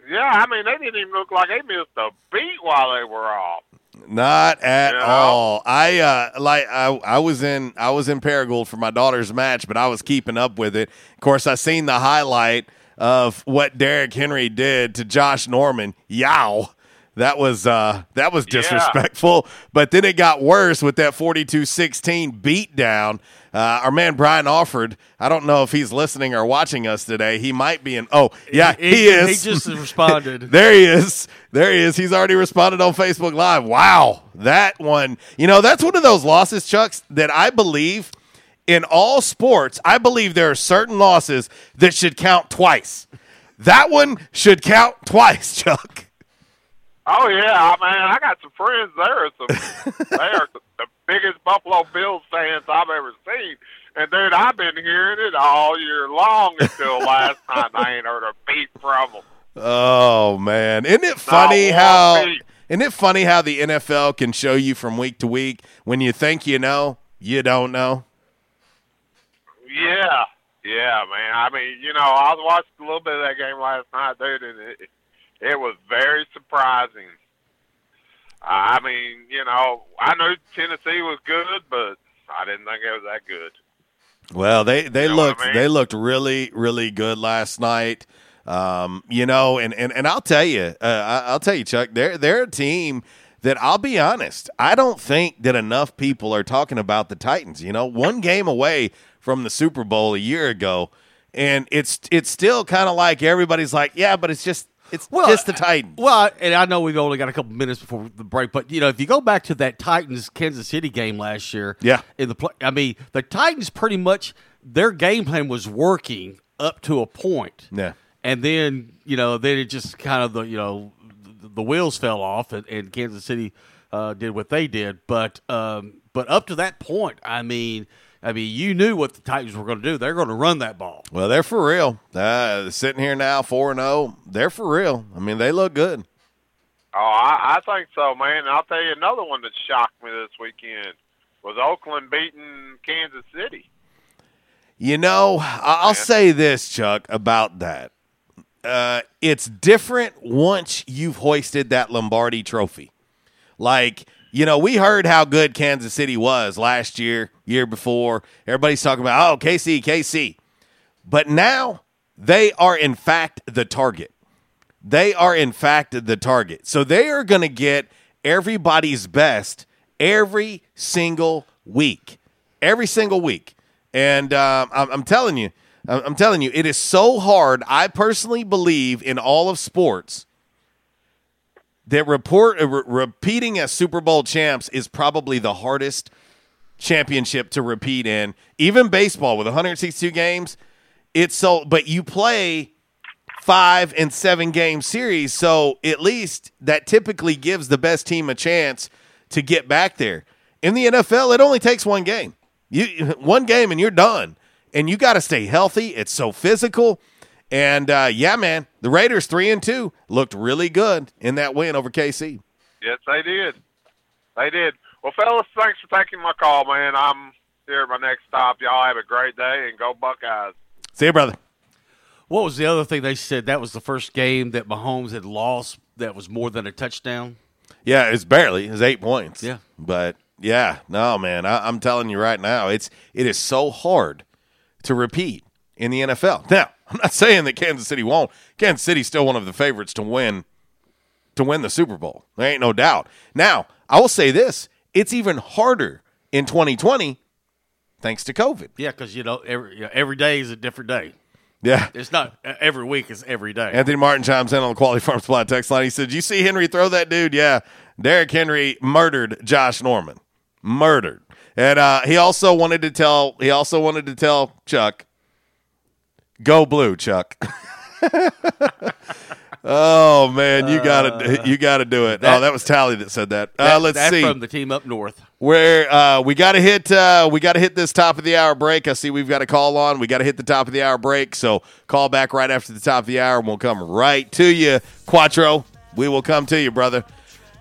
Yeah, I mean, they didn't even look like they missed a beat while they were off. Not at you know? all. I uh, like I I was in I was in Paragould for my daughter's match, but I was keeping up with it. Of course, I seen the highlight of what Derrick Henry did to Josh Norman. Yow. That was uh, that was disrespectful, yeah. But then it got worse with that forty-two sixteen beatdown. Uh, our man Brian Alford, I don't know if he's listening or watching us today. He might be in. Oh, yeah, he, he is. He just responded. There he is. There he is. He's already responded on Facebook Live. Wow, that one. You know, that's one of those losses, Chucks, that I believe in all sports, I believe there are certain losses that should count twice. That one should count twice, Chuck. Oh, yeah, man, I got some friends there. Some, they are the biggest Buffalo Bills fans I've ever seen. And, dude, I've been hearing it all year long until last time I ain't heard a beat from them. Oh, man. Isn't it funny how beat. Isn't it funny how the N F L can show you from week to week when you think you know, you don't know? Yeah, yeah, man. I mean, you know, I was watching a little bit of that game last night, dude, and it It was very surprising. I mean, you know, I knew Tennessee was good, but I didn't think it was that good. Well, they, they you know looked I mean? they looked really, really good last night. Um, you know, and, and, and I'll tell you, uh, I'll tell you, Chuck, they're, they're a team that, I'll be honest, I don't think that enough people are talking about the Titans. You know, one game away from the Super Bowl a year ago, and it's it's still kind of like everybody's like, yeah, but it's just – It's well, just the Titans. Well, and I know we've only got a couple minutes before the break, but, you know, if you go back to that Titans-Kansas City game last year. Yeah. In the play, I mean, the Titans pretty much, their game plan was working up to a point. Yeah. And then, you know, then it just kind of, the you know, the wheels fell off, and, and Kansas City uh, did what they did. But um, but up to that point, I mean, I mean, you knew what the Titans were going to do. They're going to run that ball. Well, they're for real. Uh, sitting here now, four and zero. They're for real. I mean, they look good. Oh, I, I think so, man. And I'll tell you another one that shocked me this weekend was Oakland beating Kansas City. You know, I'll say this, Chuck, about that. Uh, it's different once you've hoisted that Lombardi trophy. Like, you know, we heard how good Kansas City was last year, year before. Everybody's talking about, oh, K C, K C. But now they are, in fact, the target. They are, in fact, the target. So they are going to get everybody's best every single week. Every single week. And uh, I'm telling you, I'm telling you, it is so hard. I personally believe in all of sports that report uh, re- repeating as Super Bowl champs is probably the hardest championship to repeat in. Even baseball with one hundred sixty-two games, it's so. But you play five and seven game series, so at least that typically gives the best team a chance to get back there. In the N F L, it only takes one game. You one game and you're done, and you got to stay healthy. It's so physical, and uh, yeah, man, the Raiders three and two looked really good in that win over K C. Yes, they did. They did. Well, fellas, thanks for taking my call, man. I'm here at my next stop. Y'all have a great day, and go Buckeyes. See you, brother. What was the other thing they said? That was the first game that Mahomes had lost that was more than a touchdown. Yeah, it's barely. It was eight points. Yeah, but. Yeah, no, man, I, I'm telling you right now, it's it is so hard to repeat in the N F L. Now, I'm not saying that Kansas City won't. Kansas City's still one of the favorites to win to win the Super Bowl. There ain't no doubt. Now, I will say this: it's even harder in twenty twenty thanks to COVID. Yeah, because you know every you know, every day is a different day. Yeah, it's not every week; it's every day. Anthony Martin chimes in on the Quality Farm Supply text line. He said, "You see Henry throw that dude? Yeah, Derrick Henry murdered Josh Norman." Murdered. And uh, he also wanted to tell he also wanted to tell Chuck, go blue, Chuck. Oh man, you gotta you gotta do it. That, oh, that was Tally that said that. that uh, let's that see from the team up north. Where uh, we gotta hit uh, we gotta hit this top of the hour break. I see we've got a call on. We gotta hit the top of the hour break. So call back right after the top of the hour and we'll come right to you. Quattro, we will come to you, brother.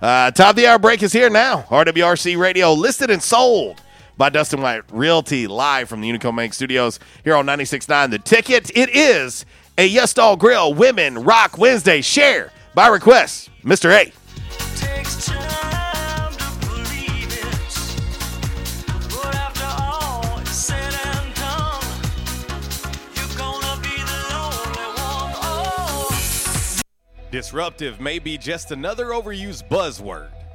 Uh, top of the hour break is here now. R W R C Radio, listed and sold by Dustin White Realty, live from the Unico Bank Studios here on ninety-six point nine The Ticket. It is a Yes Dog Grill Women Rock Wednesday. Share by request, Mister A. Takes time to believe it, but after all is said and done, you're gonna be the lonely one. Oh. Disruptive may be just another overused buzzword,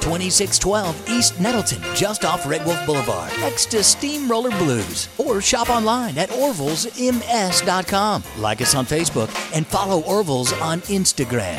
twenty-six twelve East Nettleton, just off Red Wolf Boulevard, next to Steamroller Blues. Or shop online at orville's m s dot com. Like us on Facebook and follow Orville's on Instagram.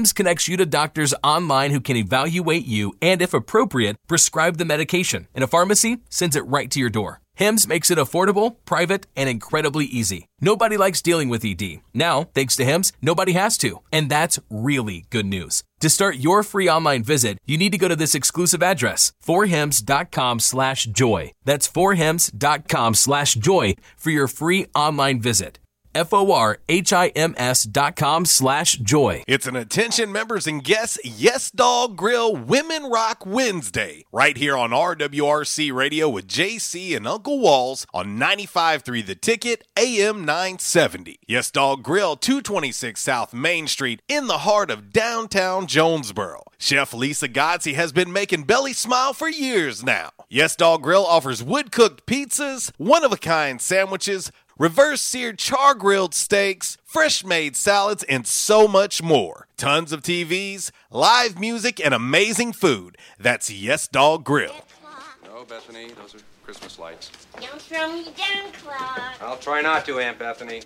connects you to doctors online who can evaluate you and, if appropriate, prescribe the medication. And a pharmacy sends it right to your door. Hims makes it affordable, private, and incredibly easy. Nobody likes dealing with E D. Now, thanks to Hims, nobody has to. And that's really good news. To start your free online visit, you need to go to this exclusive address, for hims dot com slash joy. That's for hims dot com slash joy for your free online visit. F-O-R-H-I-M-S dot com slash joy. It's an attention members and guests, Yes Dog Grill Women Rock Wednesday, right here on R W R C Radio with J C and Uncle Walls on ninety-five point three The Ticket, A M nine seventy. Yes Dog Grill, two twenty-six South Main Street in the heart of downtown Jonesboro. Chef Lisa Godsey has been making Belly smile for years now. Yes Dog Grill offers wood-cooked pizzas, one-of-a-kind sandwiches, reverse-seared char-grilled steaks, fresh-made salads, and so much more. Tons of T Vs, live music, and amazing food. That's Yes Dog Grill. No, Bethany, those are Christmas lights. Don't throw me down, Clark. I'll try not to, Aunt Bethany.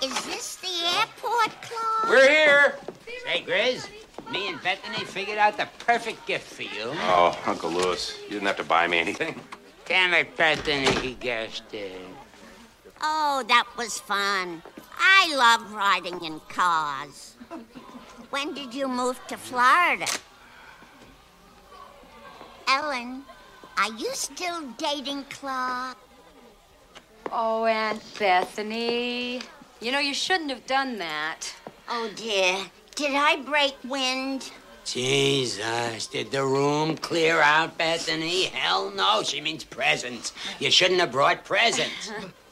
Is this the airport, Clark? We're here. Hey, Grizz, me and Bethany figured out the perfect gift for you. Oh, Uncle Lewis, you didn't have to buy me anything. Damn it, Bethany, he guessed it. Oh, that was fun. I love riding in cars. When did you move to Florida? Ellen, are you still dating Clark? Oh, Aunt Bethany. You know, you shouldn't have done that. Oh, dear. Did I break wind? Jesus, did the room clear out, Bethany? Hell no. She means presents. You shouldn't have brought presents.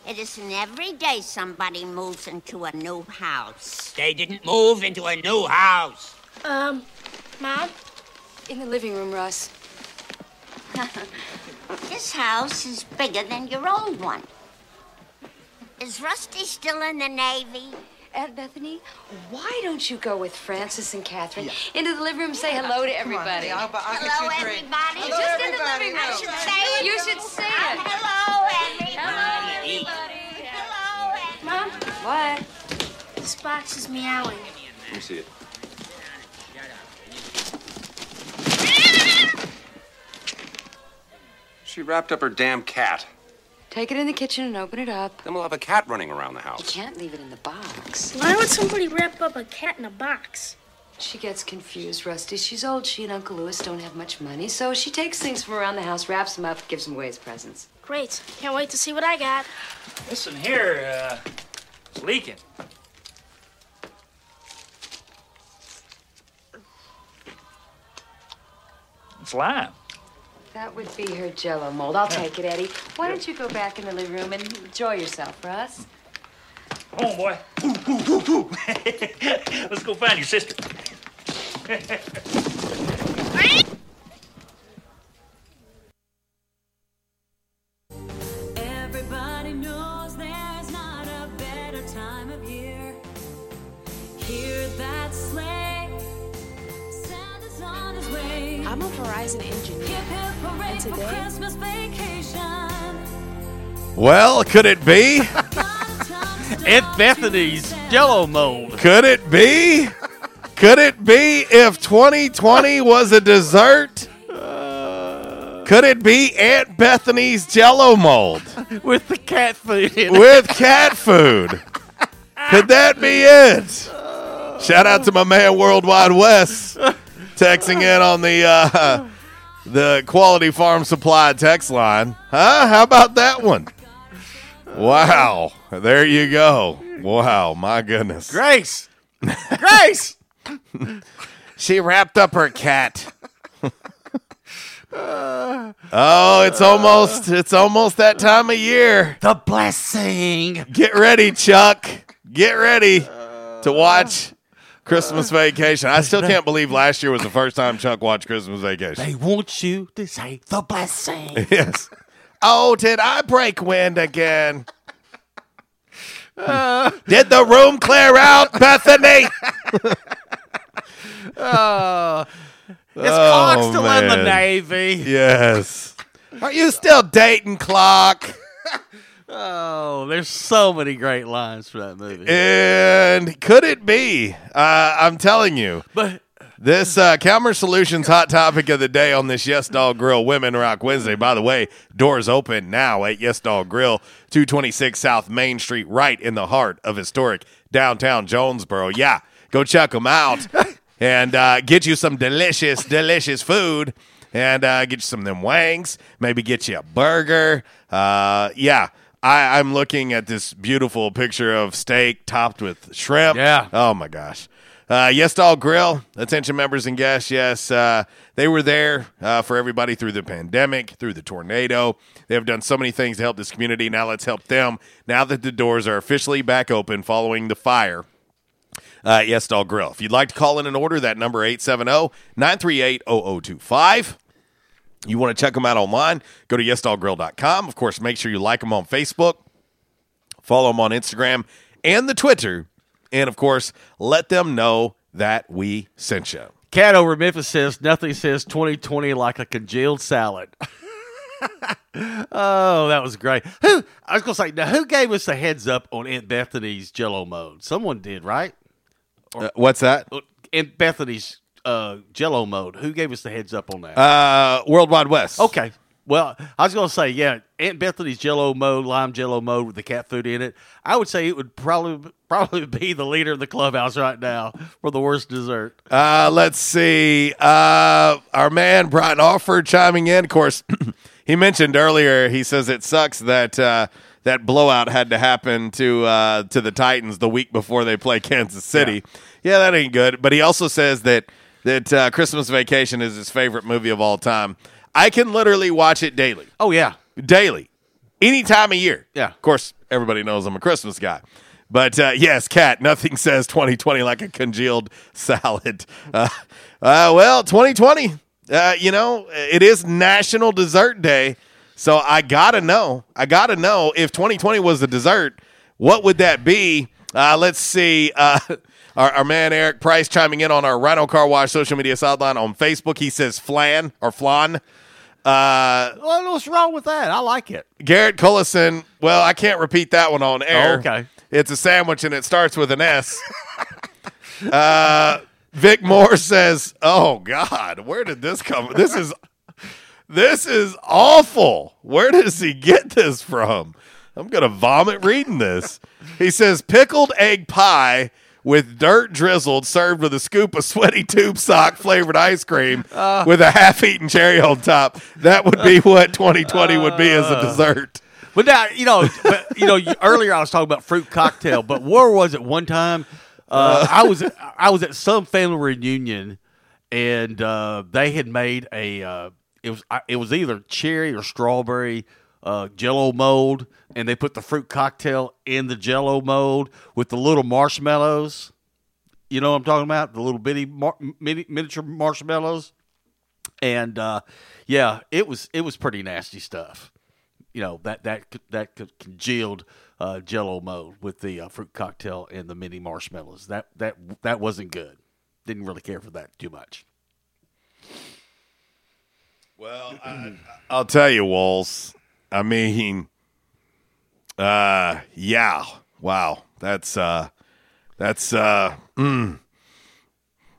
It isn't every day somebody moves into a new house. They didn't move into a new house. Um, Mom? In the living room, Russ. This house is bigger than your old one. Is Rusty still in the Navy? Aunt Bethany, why don't you go with Francis and Catherine yeah. into the living room and say yeah. hello to everybody? On, I'll, I'll hello, everybody. Hello, Just everybody. in the living room. I should say it. You should say it. Hello, everybody. Hello, everybody. Hello, everybody. Mom? What? This box is meowing. Let me see it. She wrapped up her damn cat. Take it in the kitchen and open it up. Then we'll have a cat running around the house. You can't leave it in the box. Why would somebody wrap up a cat in a box? She gets confused, Rusty. She's old. She and Uncle Lewis don't have much money, so she takes things from around the house, wraps them up, gives them away as presents. Great. Can't wait to see what I got. This in here, uh, it's leaking. It's lime. That would be her Jell-O mold. I'll take it, Eddie. Why don't you go back in the living room and enjoy yourself, Russ? Come on, boy. Ooh, ooh, ooh, ooh. Let's go find your sister. Everybody knows there's not a better time of year. Hear that sleigh. Santa's on his way. I'm a Verizon engineer. Well, could it be? Aunt Bethany's Jell-O mold. Could it be? Could it be if twenty twenty was a dessert? Uh, could it be Aunt Bethany's Jell-O mold? With the cat food in it. With cat food. Could that be it? Uh, Shout out to my man Worldwide West texting in on the... Uh, The Quality Farm Supply text line. Huh? How about that one? Wow. There you go. Wow. My goodness. Grace. Grace. She wrapped up her cat. uh, oh, it's almost it's almost that time of year. The blessing. Get ready, Chuck. Get ready uh, to watch Christmas Vacation. I still can't believe last year was the first time Chuck watched Christmas Vacation. They want you to say the blessing. Yes. Oh, did I break wind again? Uh, did the room clear out, Bethany? uh, is oh, Clark still man. in the Navy? Yes. Are you still dating Clark? Oh, there's so many great lines for that movie. And could it be? Uh, I'm telling you. But this uh, Calmer Solutions hot topic of the day on this Yes Dog Grill Women Rock Wednesday. By the way, doors open now at Yes Dog Grill, two twenty-six South Main Street, right in the heart of historic downtown Jonesboro. Yeah, go check them out and uh, get you some delicious, delicious food. And uh, get you some of them wangs. Maybe get you a burger. Uh, yeah. I, I'm looking at this beautiful picture of steak topped with shrimp. Yeah. Oh, my gosh. Uh, Yes Dog Grill, attention members and guests, yes, uh, they were there uh, for everybody through the pandemic, through the tornado. They have done so many things to help this community. Now let's help them. Now that the doors are officially back open following the fire. Uh, Yes Dog Grill. If you'd like to call in an order, that number eight seven zero, nine three eight, zero zero two five. You want to check them out online, go to yes dog grill dot com. Of course, make sure you like them on Facebook, follow them on Instagram and the Twitter, and, of course, let them know that we sent you. Cat over Memphis says, nothing says twenty twenty like a congealed salad. Oh, that was great. Who I was going to say, now, who gave us a heads up on Aunt Bethany's Jell-O mode? Someone did, right? Or, uh, what's that? Aunt Bethany's Uh, Jell-O mode. Who gave us the heads up on that? Uh, World Wide West. Okay. Well, I was going to say, yeah, Aunt Bethany's Jell-O mode, lime Jell-O mode with the cat food in it. I would say it would probably probably be the leader of the clubhouse right now for the worst dessert. Uh, let's see. Uh, our man Brian Offord chiming in. Of course, he mentioned earlier. He says it sucks that uh, that blowout had to happen to uh, to the Titans the week before they play Kansas City. Yeah, yeah that ain't good. But he also says that. That uh, Christmas Vacation is his favorite movie of all time. I can literally watch it daily. Oh, yeah. Daily. Any time of year. Yeah. Of course, everybody knows I'm a Christmas guy. But, uh, yes, Kat, nothing says twenty twenty like a congealed salad. Uh, uh, well, twenty twenty, uh, you know, it is National Dessert Day. So I got to know. I got to know if twenty twenty was a dessert, what would that be? Uh, let's see. Uh, Our, our man Eric Price chiming in on our Rhino Car Wash social media sideline on Facebook. He says flan or flan. Uh, well, what's wrong with that? I like it. Garrett Cullison. Well, I can't repeat that one on air. Oh, okay. It's a sandwich and it starts with an S. uh, Vic Moore says, oh, God, where did this come from? This is, this is awful. Where does he get this from? I'm going to vomit reading this. He says pickled egg pie with dirt drizzled, served with a scoop of sweaty tube sock flavored ice cream uh, with a half-eaten cherry on top. That would be what twenty twenty uh, would be as a dessert. But now, you know, but, you know, you, earlier I was talking about fruit cocktail, but where was it one time? Uh, I was I was at some family reunion, and uh, they had made a uh, it was it was either cherry or strawberry Uh, Jell-O mold, and they put the fruit cocktail in the Jell-O mold with the little marshmallows. You know what I'm talking about? The little bitty mar- mini- miniature marshmallows. And uh, yeah, it was it was pretty nasty stuff. You know that that that congealed uh, Jell-O mold with the uh, fruit cocktail and the mini marshmallows. That that that wasn't good. Didn't really care for that too much. Well, I, I'll tell you, Walls. I mean, uh, yeah, wow, that's, uh, that's, uh, mm,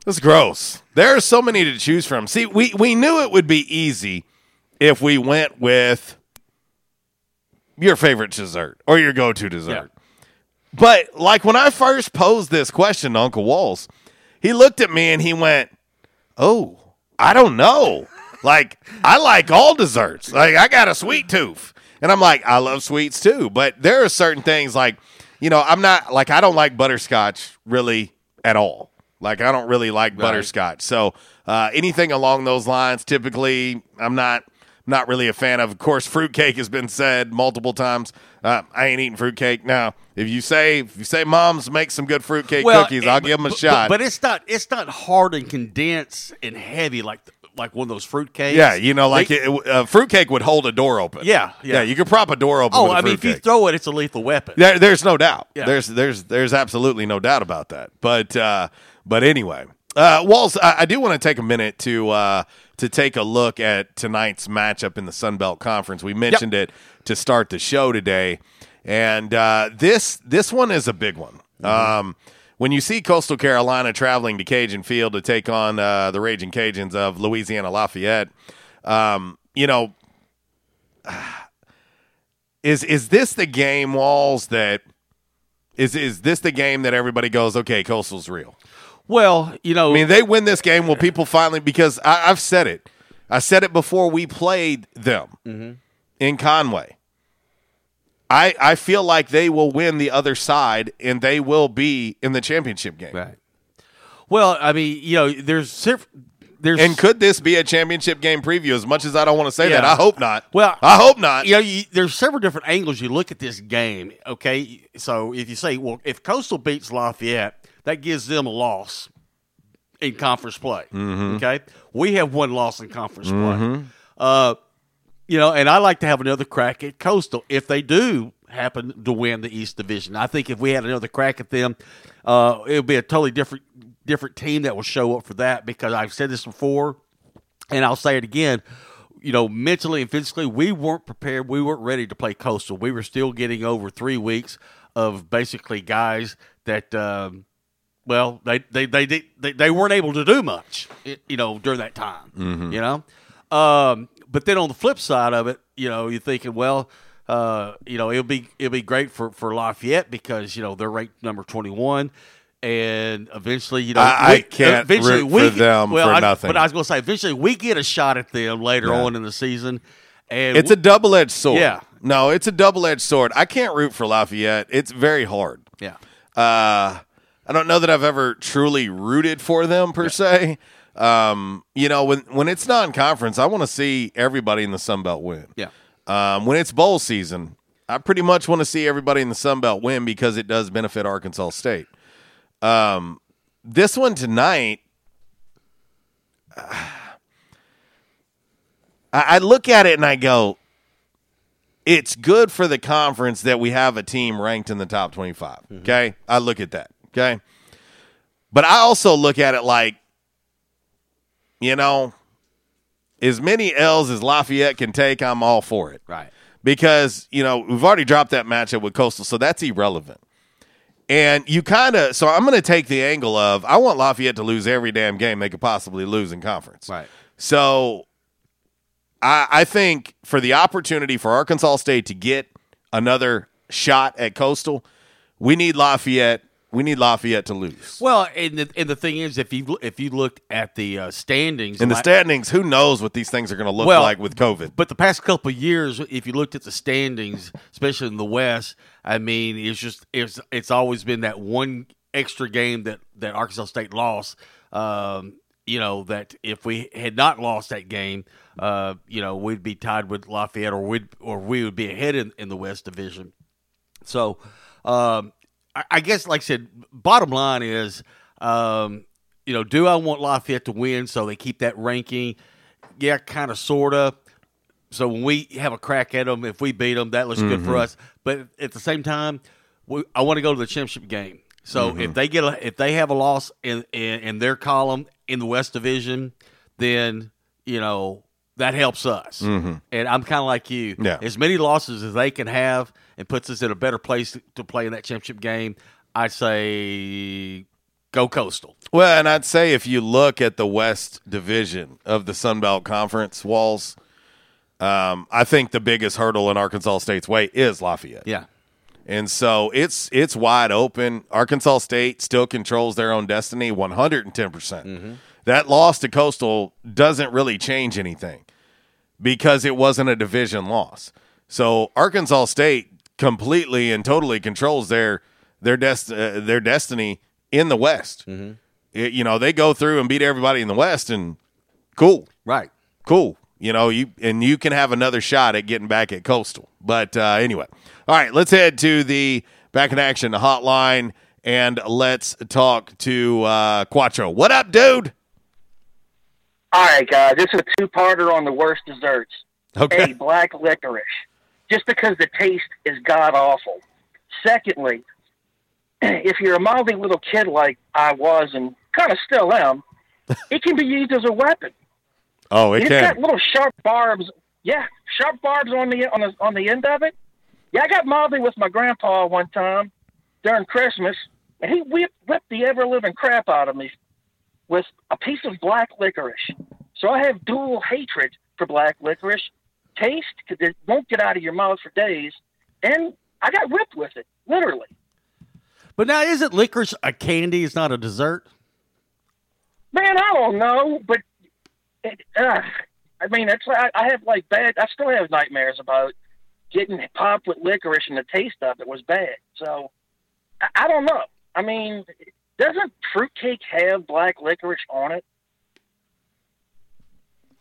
that's gross. There are so many to choose from. See, we, we knew it would be easy if we went with your favorite dessert or your go-to dessert. Yeah. But, like, when I first posed this question to Uncle Walls, he looked at me and he went, oh, I don't know. Like, I like all desserts. Like, I got a sweet tooth. And I'm like, I love sweets, too. But there are certain things, like, you know, I'm not, like, I don't like butterscotch really at all. Like, I don't really like right. butterscotch. So, uh, anything along those lines, typically, I'm not not really a fan of. Of course, fruitcake has been said multiple times. Uh, I ain't eating fruitcake now. If you say if you say moms make some good fruitcake well, cookies, I'll but, give them a but, shot. But, but it's not it's not hard and condensed and heavy like the, like one of those fruitcakes. Yeah, you know, like they, it, uh, fruitcake would hold a door open. Yeah, yeah, yeah. You could prop a door open. Oh, with a I mean, cake. If you throw it, it's a lethal weapon. There, there's no doubt. Yeah. There's there's there's absolutely no doubt about that. But uh, but anyway, uh, Walls, I, I do want to take a minute to uh, to take a look at tonight's matchup in the Sun Belt Conference. We mentioned yep. it to start the show today, and uh, this this one is a big one. Mm-hmm. Um, When you see Coastal Carolina traveling to Cajun Field to take on uh, the Raging Cajuns of Louisiana Lafayette, um, you know, is is this the game, Walls, that is is this the game that everybody goes, okay, Coastal's real? Well, you know, I mean, they win this game. Will people finally? Because I, I've said it, I said it before we played them mm-hmm. in Conway. I, I feel like they will win the other side, and they will be in the championship game. Right. Well, I mean, you know, there's there's and could this be a championship game preview? As much as I don't want to say yeah. that, I hope not. Well, I hope not. You know, you, there's several different angles you look at this game. Okay, so if you say, well, if Coastal beats Lafayette, that gives them a loss in conference play. Mm-hmm. Okay, we have one loss in conference mm-hmm. play. Uh, You know, and I like to have another crack at Coastal if they do happen to win the East Division. I think if we had another crack at them, uh, it would be a totally different different team that will show up for that, because I've said this before, and I'll say it again. You know, mentally and physically, we weren't prepared. We weren't ready to play Coastal. We were still getting over three weeks of basically guys that, um, well, they they, they they they weren't able to do much, you know, during that time, mm-hmm. you know. Um But then on the flip side of it, you know, you're thinking, well, uh, you know, it'll be it'll be great for, for Lafayette because, you know, they're ranked number twenty-one, and eventually, you know, I, we, I can't eventually root we, for them well, for I, nothing. But I was going to say, eventually we get a shot at them later yeah. on in the season. And it's we, a double-edged sword. Yeah, no, it's a double-edged sword. I can't root for Lafayette. It's very hard. Yeah, uh, I don't know that I've ever truly rooted for them per yeah. se. Um, you know, when, when it's non-conference, I want to see everybody in the Sun Belt win. Yeah. Um, when it's bowl season, I pretty much want to see everybody in the Sun Belt win because it does benefit Arkansas State. Um, this one tonight, uh, I, I look at it and I go, it's good for the conference that we have a team ranked in the top twenty-five. Mm-hmm. Okay. I look at that. Okay. But I also look at it like, you know, as many L's as Lafayette can take, I'm all for it. Right. Because, you know, we've already dropped that matchup with Coastal, so that's irrelevant. And you kind of – so I'm going to take the angle of I want Lafayette to lose every damn game they could possibly lose in conference. Right. So I, I think for the opportunity for Arkansas State to get another shot at Coastal, we need Lafayette. We need Lafayette to lose. Well, and the, and the thing is, if you if you looked at the uh, standings, in the standings, who knows what these things are going to look well, like with COVID? But the past couple of years, if you looked at the standings, especially in the West, I mean, it's just it's it's always been that one extra game that, that Arkansas State lost. Um, you know, that if we had not lost that game, uh, you know, we'd be tied with Lafayette, or we'd or we would be ahead in, in the West Division. So. Um, I guess, like I said, bottom line is, um, you know, do I want Lafayette to win so they keep that ranking? Yeah, kind of, sort of. So when we have a crack at them, if we beat them, that looks mm-hmm. good for us. But at the same time, we, I want to go to the championship game. So mm-hmm. if they get a, if they have a loss in, in, in their column in the West Division, then, you know, that helps us. Mm-hmm. And I'm kind of like you. Yeah. As many losses as they can have and puts us in a better place to play in that championship game, I'd say go Coastal. Well, and I'd say if you look at the West Division of the Sun Belt Conference, Walls, um, I think the biggest hurdle in Arkansas State's way is Lafayette. Yeah. And so it's it's wide open. Arkansas State still controls their own destiny one hundred ten percent. Mm-hmm. That loss to Coastal doesn't really change anything because it wasn't a division loss. So Arkansas State completely and totally controls their their dest- uh, their destiny in the West. Mm-hmm. It, you know, they go through and beat everybody in the West, and cool. Right. Cool. You know, you and you can have another shot at getting back at Coastal. But uh, anyway, all right, let's head to the Back in Action hotline, and let's talk to uh, Quattro. What up, dude? All right, guys, this is a two-parter on the worst desserts. Okay. A, black licorice. Just because the taste is god-awful. Secondly, if you're a mouthy little kid like I was and kind of still am, it can be used as a weapon. Oh, it it's can. It's got little sharp barbs. Yeah, sharp barbs on the on the, on the end of it. Yeah, I got mouthy with my grandpa one time during Christmas, and he whipped, whipped the ever-living crap out of me with a piece of black licorice. So I have dual hatred for black licorice. Taste, because it won't get out of your mouth for days, and I got whipped with it, literally. But now, isn't licorice a candy? It's not a dessert? Man, I don't know, but... It, uh, I mean, it's, I, I have, like, bad... I still have nightmares about getting popped with licorice, and the taste of it was bad. So, I, I don't know. I mean, doesn't fruitcake have black licorice on it?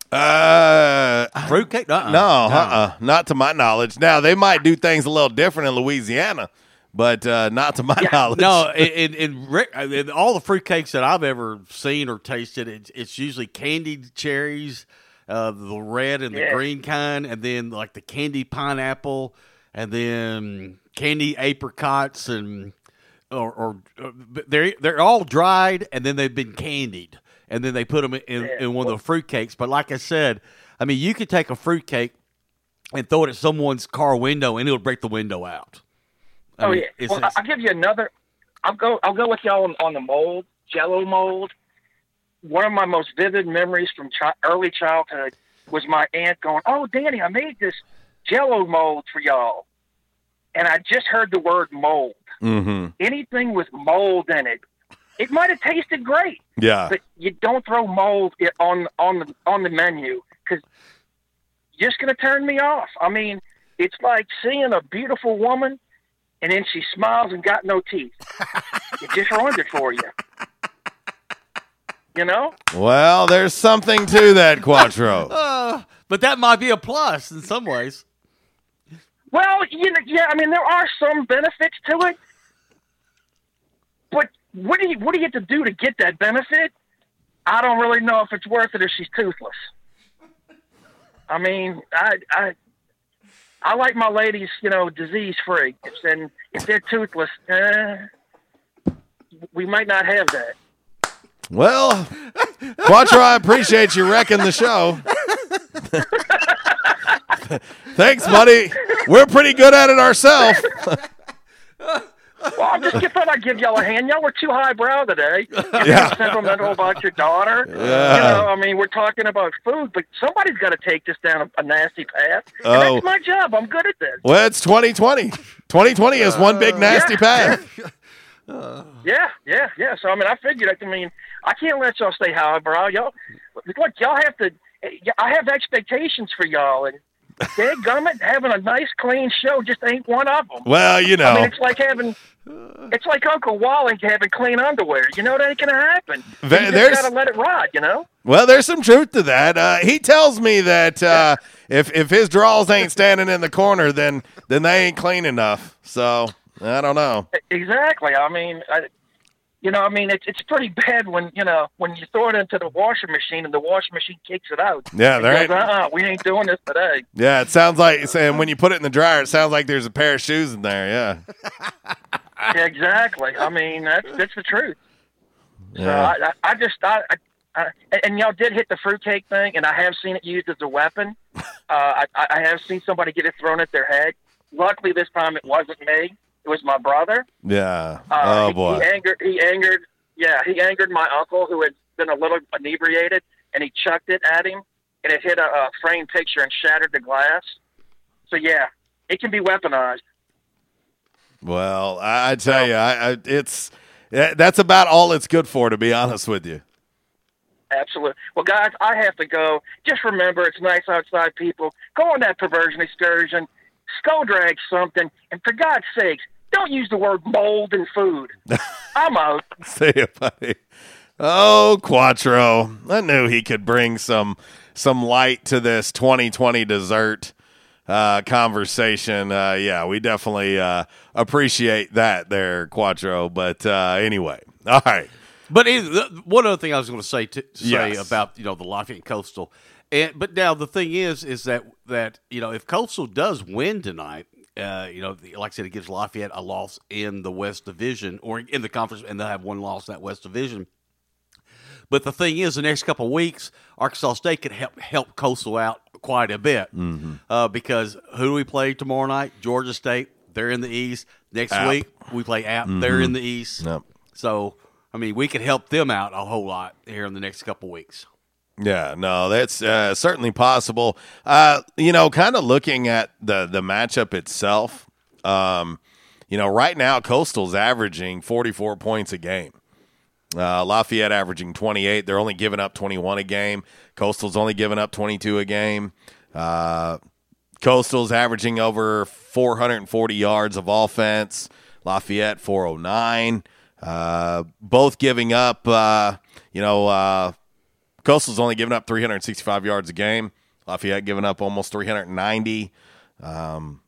Uh, fruitcake? Uh-uh. No, uh-uh. Not to my knowledge. Now, they might do things a little different in Louisiana, but uh, not to my yeah. knowledge. No, in, in, in, in all the fruitcakes that I've ever seen or tasted, it's, it's usually candied cherries, uh, the red and the yeah. green kind, and then like the candy pineapple, and then candy apricots, and or, or they're they're all dried, and then they've been candied. And then they put them in, yeah. in one of the fruitcakes. But like I said, I mean, you could take a fruitcake and throw it at someone's car window, and it'll break the window out. I oh mean, yeah. It's, well, it's, I'll give you another. I'll go. I'll go with y'all on, on the mold, Jell-O mold. One of my most vivid memories from chi- early childhood was my aunt going, "Oh, Danny, I made this Jell-O mold for y'all," and I just heard the word mold. Mm-hmm. Anything with mold in it. It might have tasted great, yeah. But you don't throw mold on on the on the menu because you're just going to turn me off. I mean, it's like seeing a beautiful woman and then she smiles and got no teeth. It just ruined it for you. You know? Well, there's something to that, Quattro. uh, but that might be a plus in some ways. Well, you know, yeah. I mean, there are some benefits to it, but. What do you what do you have to do to get that benefit? I don't really know if it's worth it if she's toothless. I mean, I I, I like my ladies, you know, disease free. And if they're toothless, eh, we might not have that. Well, Quattro, I appreciate you wrecking the show. Thanks, buddy. We're pretty good at it ourselves. Well, I just thought I'd give y'all a hand. Y'all were too highbrow today. You're yeah. sentimental about your daughter. Yeah. You know, I mean, we're talking about food, but somebody's got to take this down a, a nasty path. And oh. that's my job. I'm good at this. Well, it's twenty twenty. twenty twenty is uh, one big nasty yeah, path. Yeah. Uh. yeah, yeah, yeah. So, I mean, I figured, I mean, I can't let y'all stay highbrow. Y'all, look, y'all have to, I have expectations for y'all, and dadgummit, having a nice, clean show just ain't one of them. Well, you know. I mean, it's like having, it's like Uncle Wally having clean underwear. You know, that ain't going to happen. There, you just got to let it ride, you know? Well, there's some truth to that. Uh, he tells me that uh, yeah. if if his draws ain't standing in the corner, then, then they ain't clean enough. So, I don't know. Exactly. I mean, I, you know, I mean, it's it's pretty bad when, you know, when you throw it into the washing machine and the washing machine kicks it out. Yeah, there ain't. Uh-uh, we ain't doing this today. Yeah, it sounds like, and when you put it in the dryer, it sounds like there's a pair of shoes in there, yeah. Exactly. I mean, that's, that's the truth. Yeah. So I, I, I just, I, I, and y'all did hit the fruitcake thing, and I have seen it used as a weapon. uh, I, I have seen somebody get it thrown at their head. Luckily, this time it wasn't me. It was my brother. Yeah. Uh, oh he, boy. He angered. He angered. Yeah. He angered my uncle, who had been a little inebriated, and he chucked it at him, and it hit a, a framed picture and shattered the glass. So yeah, it can be weaponized. Well, I, I tell so, you, I, I, it's that's about all it's good for, to be honest with you. Absolutely. Well, guys, I have to go. Just remember, it's nice outside. People, go on that perversion excursion, skull drag something, and for God's sakes, don't use the word mold in food. I'm out. See you, buddy. Oh, Quattro. I knew he could bring some some light to this twenty twenty dessert uh, conversation. Uh, yeah, we definitely uh, appreciate that there, Quattro. But uh, anyway, all right. But either, one other thing I was going to say to, to say yes. about, you know, the Lafayette Coastal. And, but now the thing is, is that, that, you know, if Coastal does win tonight, uh, you know, the, like I said, it gives Lafayette a loss in the West Division or in the conference, and they'll have one loss in that West Division. But the thing is, the next couple of weeks, Arkansas State could help help Coastal out quite a bit mm-hmm. uh, because who do we play tomorrow night? Georgia State, they're in the East. Next App. week, we play App, mm-hmm. they're in the East. Yep. So, I mean, we could help them out a whole lot here in the next couple of weeks. Yeah, no, that's uh, certainly possible. Uh, you know, kind of looking at the, the matchup itself, um, you know, right now Coastal's averaging forty-four points a game. Uh, Lafayette averaging twenty-eight. They're only giving up twenty-one a game. Coastal's only giving up twenty-two a game. Uh, Coastal's averaging over four hundred forty yards of offense. Lafayette four oh nine. Uh, both giving up, uh, you know, uh, Coastal's only giving up three hundred sixty-five yards a game. Lafayette giving up almost three hundred ninety. Um,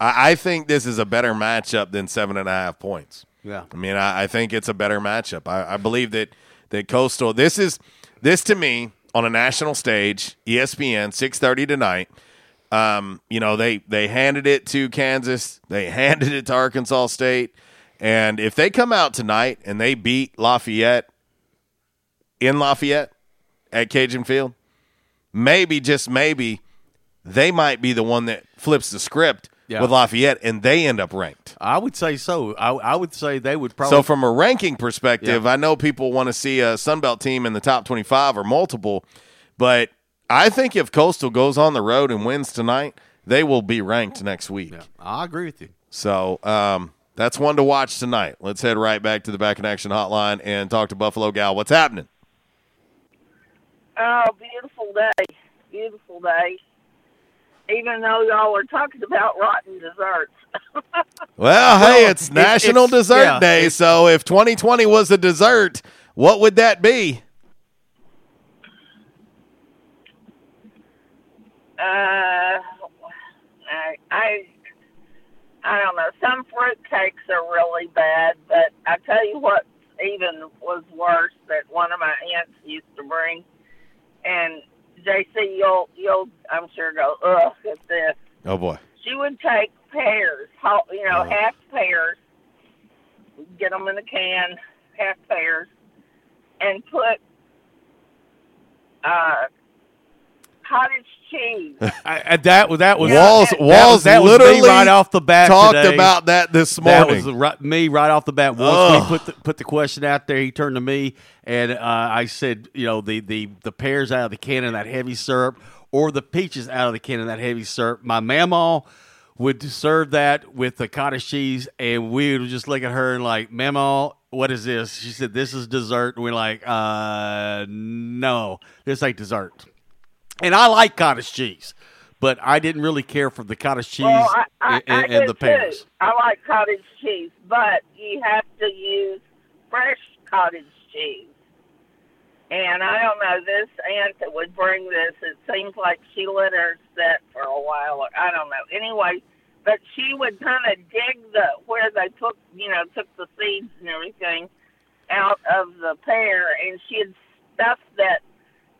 I, I think this is a better matchup than seven and a half points. Yeah, I mean, I, I think it's a better matchup. I, I believe that that Coastal. This is this to me on a national stage, E S P N, six thirty tonight. Um, you know, they they handed it to Kansas, they handed it to Arkansas State, and if they come out tonight and they beat Lafayette in Lafayette. At Cajun Field, maybe, just maybe, they might be the one that flips the script yeah. with Lafayette, and they end up ranked. I would say so. I, I would say they would probably. So from a ranking perspective, yeah. I know people want to see a Sunbelt team in the top twenty-five or multiple, but I think if Coastal goes on the road and wins tonight, they will be ranked next week. Yeah, I agree with you. So um, that's one to watch tonight. Let's head right back to the Back in Action hotline and talk to Buffalo Gal. What's happening? Oh, beautiful day. Beautiful day. Even though y'all are talking about rotten desserts. Well, hey, it's, it's National it's, Dessert yeah. Day, so if twenty twenty was a dessert, what would that be? Uh, I, I, I don't know. Some fruitcakes are really bad, but I tell you what even was worse that one of my aunts used to bring. And J C, you'll, you'll, I'm sure, go, ugh, at this. Oh, boy. She would take pears, whole, you know, oh. half pears, get them in a can, half pears, and put uh, cottage cheese. I, that, that was, yeah, Walls, that, Walls that was, that literally was me right off the bat talked today. About that this morning. That was right, me right off the bat. Once we put the, put the question out there, he turned to me, and uh, I said, you know, the, the, the pears out of the can and that heavy syrup, or the peaches out of the can and that heavy syrup. My mamaw would serve that with the cottage cheese, and we would just look at her and like, mamaw, what is this? She said, this is dessert. And we're like, uh, no, this ain't dessert. And I like cottage cheese, but I didn't really care for the cottage cheese well, I, I, and, and I the pears. Too. I like cottage cheese, but you have to use fresh cottage cheese. And I don't know, this aunt that would bring this, it seems like she let her set for a while. I don't know. Anyway, but she would kind of dig the where they took, you know, took the seeds and everything out of the pear, and she'd stuff that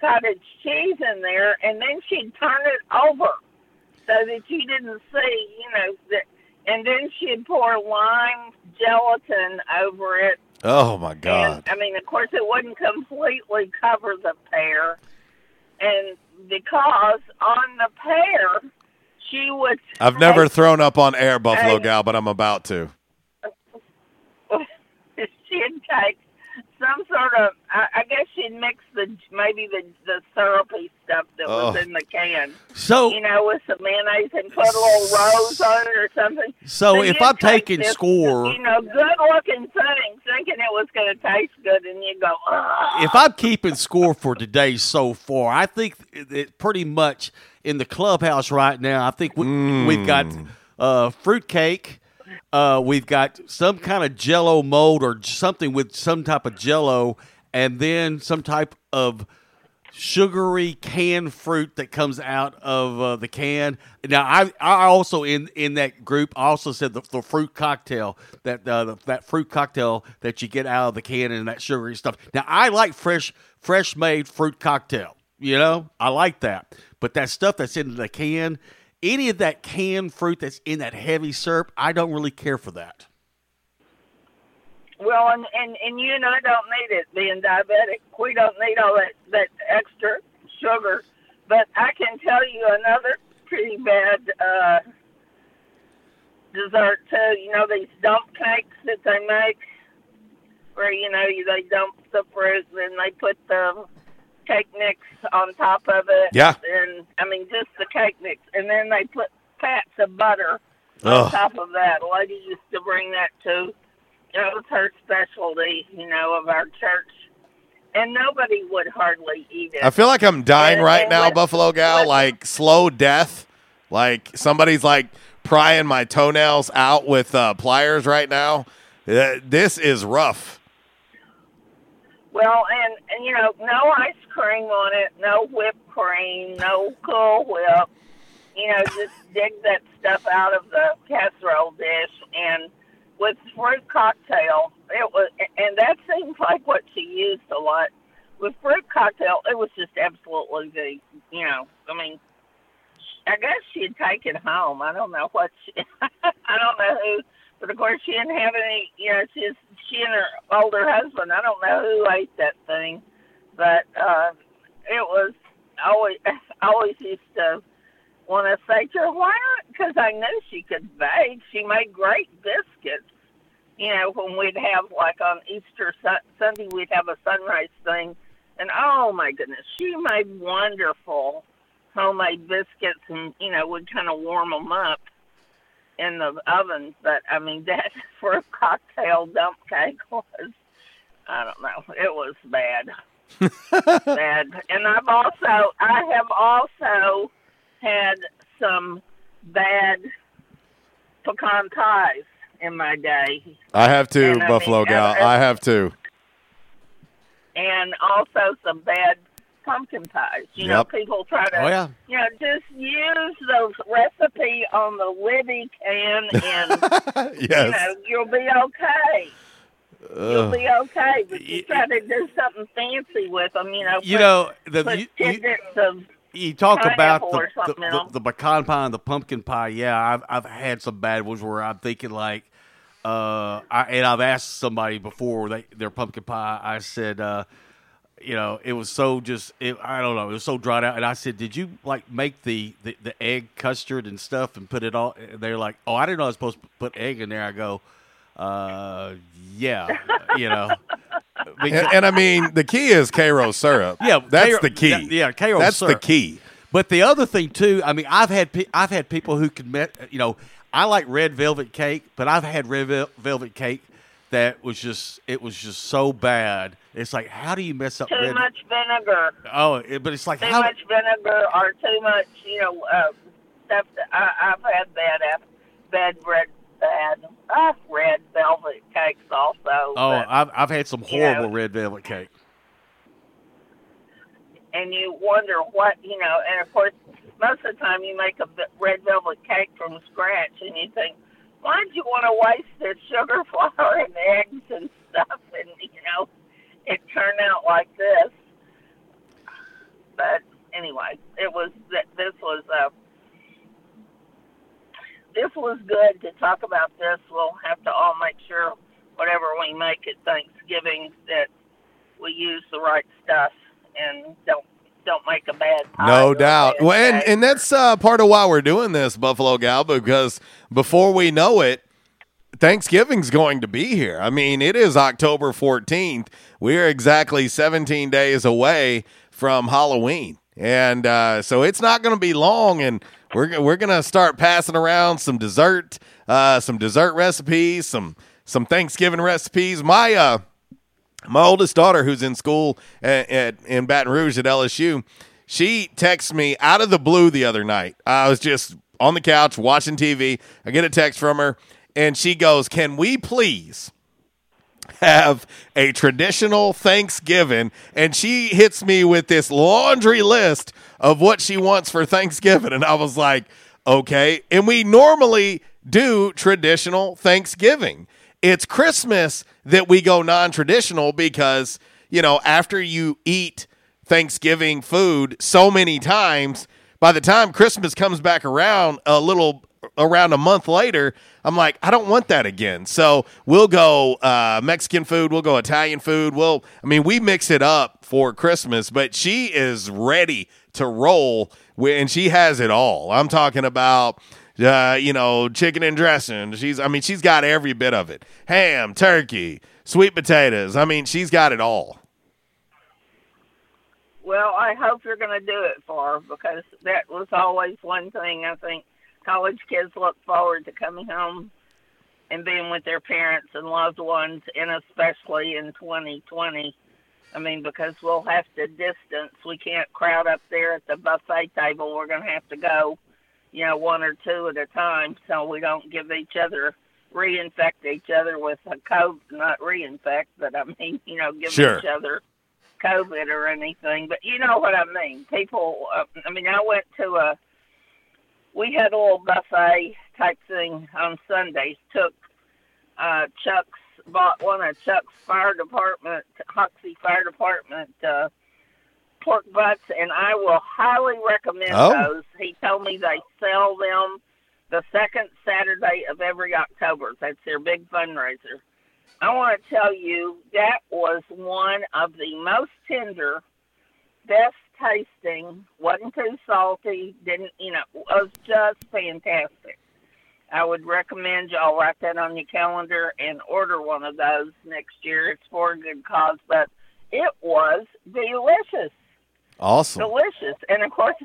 cottage cheese in there, and then she'd turn it over so that you didn't see, you know, that, and then she'd pour lime gelatin over it. Oh, my God. And, I mean, of course, it wouldn't completely cover the pear, and because on the pear, she would... I've never thrown up on air, Buffalo Gal, but I'm about to. She'd take some sort of, I, I guess she'd mix the maybe the the syrupy stuff that oh. was in the can. So you know, with some mayonnaise and put a little rose on it or something. So, so if I'm taking this, score, you know, good looking thing, thinking it was going to taste good, and you go. Ugh. If I'm keeping score for today so far, I think it pretty much in the clubhouse right now. I think we, mm. we've got uh, fruitcake. Uh, we've got some kind of Jell-O mold or something with some type of Jell-O, and then some type of sugary canned fruit that comes out of uh, the can. Now, I I also in, in that group also said the, the fruit cocktail that uh, the, that fruit cocktail that you get out of the can and that sugary stuff. Now, I like fresh fresh made fruit cocktail. You know, I like that. But that stuff that's in the can, any of that canned fruit that's in that heavy syrup, I don't really care for that. Well, and, and, and you and I don't need it, being diabetic. We don't need all that, that extra sugar. But I can tell you another pretty bad uh, dessert, too. You know, these dump cakes that they make where, you know, they dump the fruit and then they put the cake mix on top of it. Yeah. And, I mean, just the cake mix. And then they put pats of butter Ugh. on top of that. A lady used to bring that, too. That was her specialty, you know, of our church. And nobody would hardly eat it. I feel like I'm dying and, right and now, with, Buffalo Gal, with, like slow death. Like somebody's like prying my toenails out with uh, pliers right now. Uh, this is rough. Well, and, and, you know, no ice cream on it, no whipped cream, no Cool Whip. You know, just dig that stuff out of the casserole dish and with fruit cocktail, it was, and that seems like what she used a lot. With fruit cocktail, it was just absolutely the, you know, I mean, I guess she'd take it home. I don't know what she, I don't know who, but of course she didn't have any, you know, she's, she and her older husband, I don't know who ate that thing, but uh, it was always, always used to, want to say to her, why not? Because I knew she could bake. She made great biscuits. You know, when we'd have, like, on Easter su- Sunday, we'd have a sunrise thing. And, oh, my goodness, she made wonderful homemade biscuits. And, you know, we'd kind of warm them up in the oven. But, I mean, that for a cocktail dump cake was, I don't know, it was bad. bad. And I've also, I have also... had some bad pecan pies in my day. I have too, and, Buffalo I mean, Gal. I have too. And also some bad pumpkin pies. You yep. know, people try to, oh, yeah. you know, just use the recipe on the Libby can and, yes. you know, you'll be okay. You'll be okay. But you try to do something fancy with them, you know. You put, know, the put you, tidbits you, of You talk pineapple about the, the, the, the pecan pie and the pumpkin pie. Yeah, I've I've had some bad ones where I'm thinking like, uh, I, and I've asked somebody before they, their pumpkin pie. I said, uh, you know, it was so just, it, I don't know, it was so dried out. And I said, did you like make the, the, the egg custard and stuff and put it all? They're like, oh, I didn't know I was supposed to put egg in there. I go, uh, yeah, you know. And, and, I mean, the key is Cairo syrup. Yeah, that's Cairo, the key. That, yeah, Cairo that's syrup. That's the key. But the other thing, too, I mean, I've had pe- I've had people who can, met, you know, I like red velvet cake, but I've had red vel- velvet cake that was just, it was just so bad. It's like, how do you mess up? Too red- much vinegar. Oh, it, but it's like. Too how- much vinegar or too much, you know, uh, stuff. That I, I've had bad, bad red. Bad. I've red velvet cakes also. Oh, but, I've I've had some horrible you know, red velvet cake. And you wonder what, you know, and of course, most of the time you make a red velvet cake from scratch and you think, why'd you want to waste the sugar, flour, and eggs and stuff? And, you know, it turned out like this. But anyway, it was, this was a, This was good to talk about this. We'll have to all make sure whatever we make at Thanksgiving that we use the right stuff and don't don't make a bad pie. No doubt. Well, and, and that's uh, part of why we're doing this, Buffalo Gal, because before we know it, Thanksgiving's going to be here. I mean, it is October fourteenth. We're exactly seventeen days away from Halloween. And uh, so it's not going to be long, and we're we're going to start passing around some dessert, uh, some dessert recipes, some some Thanksgiving recipes. My uh, my oldest daughter, who's in school at, at in Baton Rouge at L S U, she texts me out of the blue the other night. I was just on the couch watching T V. I get a text from her, and she goes, "Can we please have a traditional Thanksgiving, and she hits me with this laundry list of what she wants for Thanksgiving, and I was like, okay. And we normally do traditional Thanksgiving. It's Christmas that we go non-traditional because, you know, after you eat Thanksgiving food so many times, by the time Christmas comes back around a little around a month later, I'm like, I don't want that again. So we'll go uh, Mexican food. We'll go Italian food. We'll, I mean, we mix it up for Christmas, but she is ready to roll with, and she has it all. I'm talking about, uh, you know, chicken and dressing. She's, I mean, she's got every bit of it. Ham, turkey, sweet potatoes. I mean, she's got it all. Well, I hope you're going to do it for her, because that was always one thing I think college kids look forward to, coming home and being with their parents and loved ones, and especially in twenty twenty. I mean, because we'll have to distance. We can't crowd up there at the buffet table. We're going to have to go, you know, one or two at a time, so we don't give each other, reinfect each other with a COVID, not reinfect, but I mean, you know, give sure. each other COVID or anything. But you know what I mean. People, uh, I mean, I went to a, we had a little buffet type thing on Sundays. Took uh, Chuck's, bought one of Chuck's fire department, Hoxie Fire Department uh, pork butts, and I will highly recommend oh. those. He told me they sell them the second Saturday of every October. That's their big fundraiser. I want to tell you, that was one of the most tender, best tasting, wasn't too salty, didn't, you know, was just fantastic. I would recommend y'all write that on your calendar and order one of those next year. It's for a good cause, but it was delicious. Awesome. Delicious. And, of course,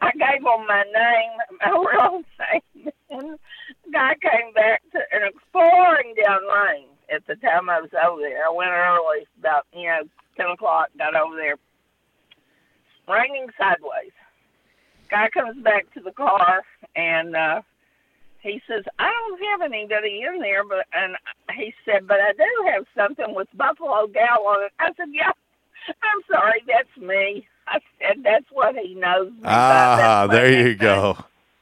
I gave them my name, my real name, and the guy came back to, and it was pouring down rain at the time I was over there. I went early, about, you know, ten o'clock, got over there. Raining sideways. Guy comes back to the car, and uh, he says, I don't have anybody in there, but and he said, but I do have something with Buffalo Gal on it. I said, yeah, I'm sorry, that's me. I said, that's what he knows me. Ah, there you thing. Go.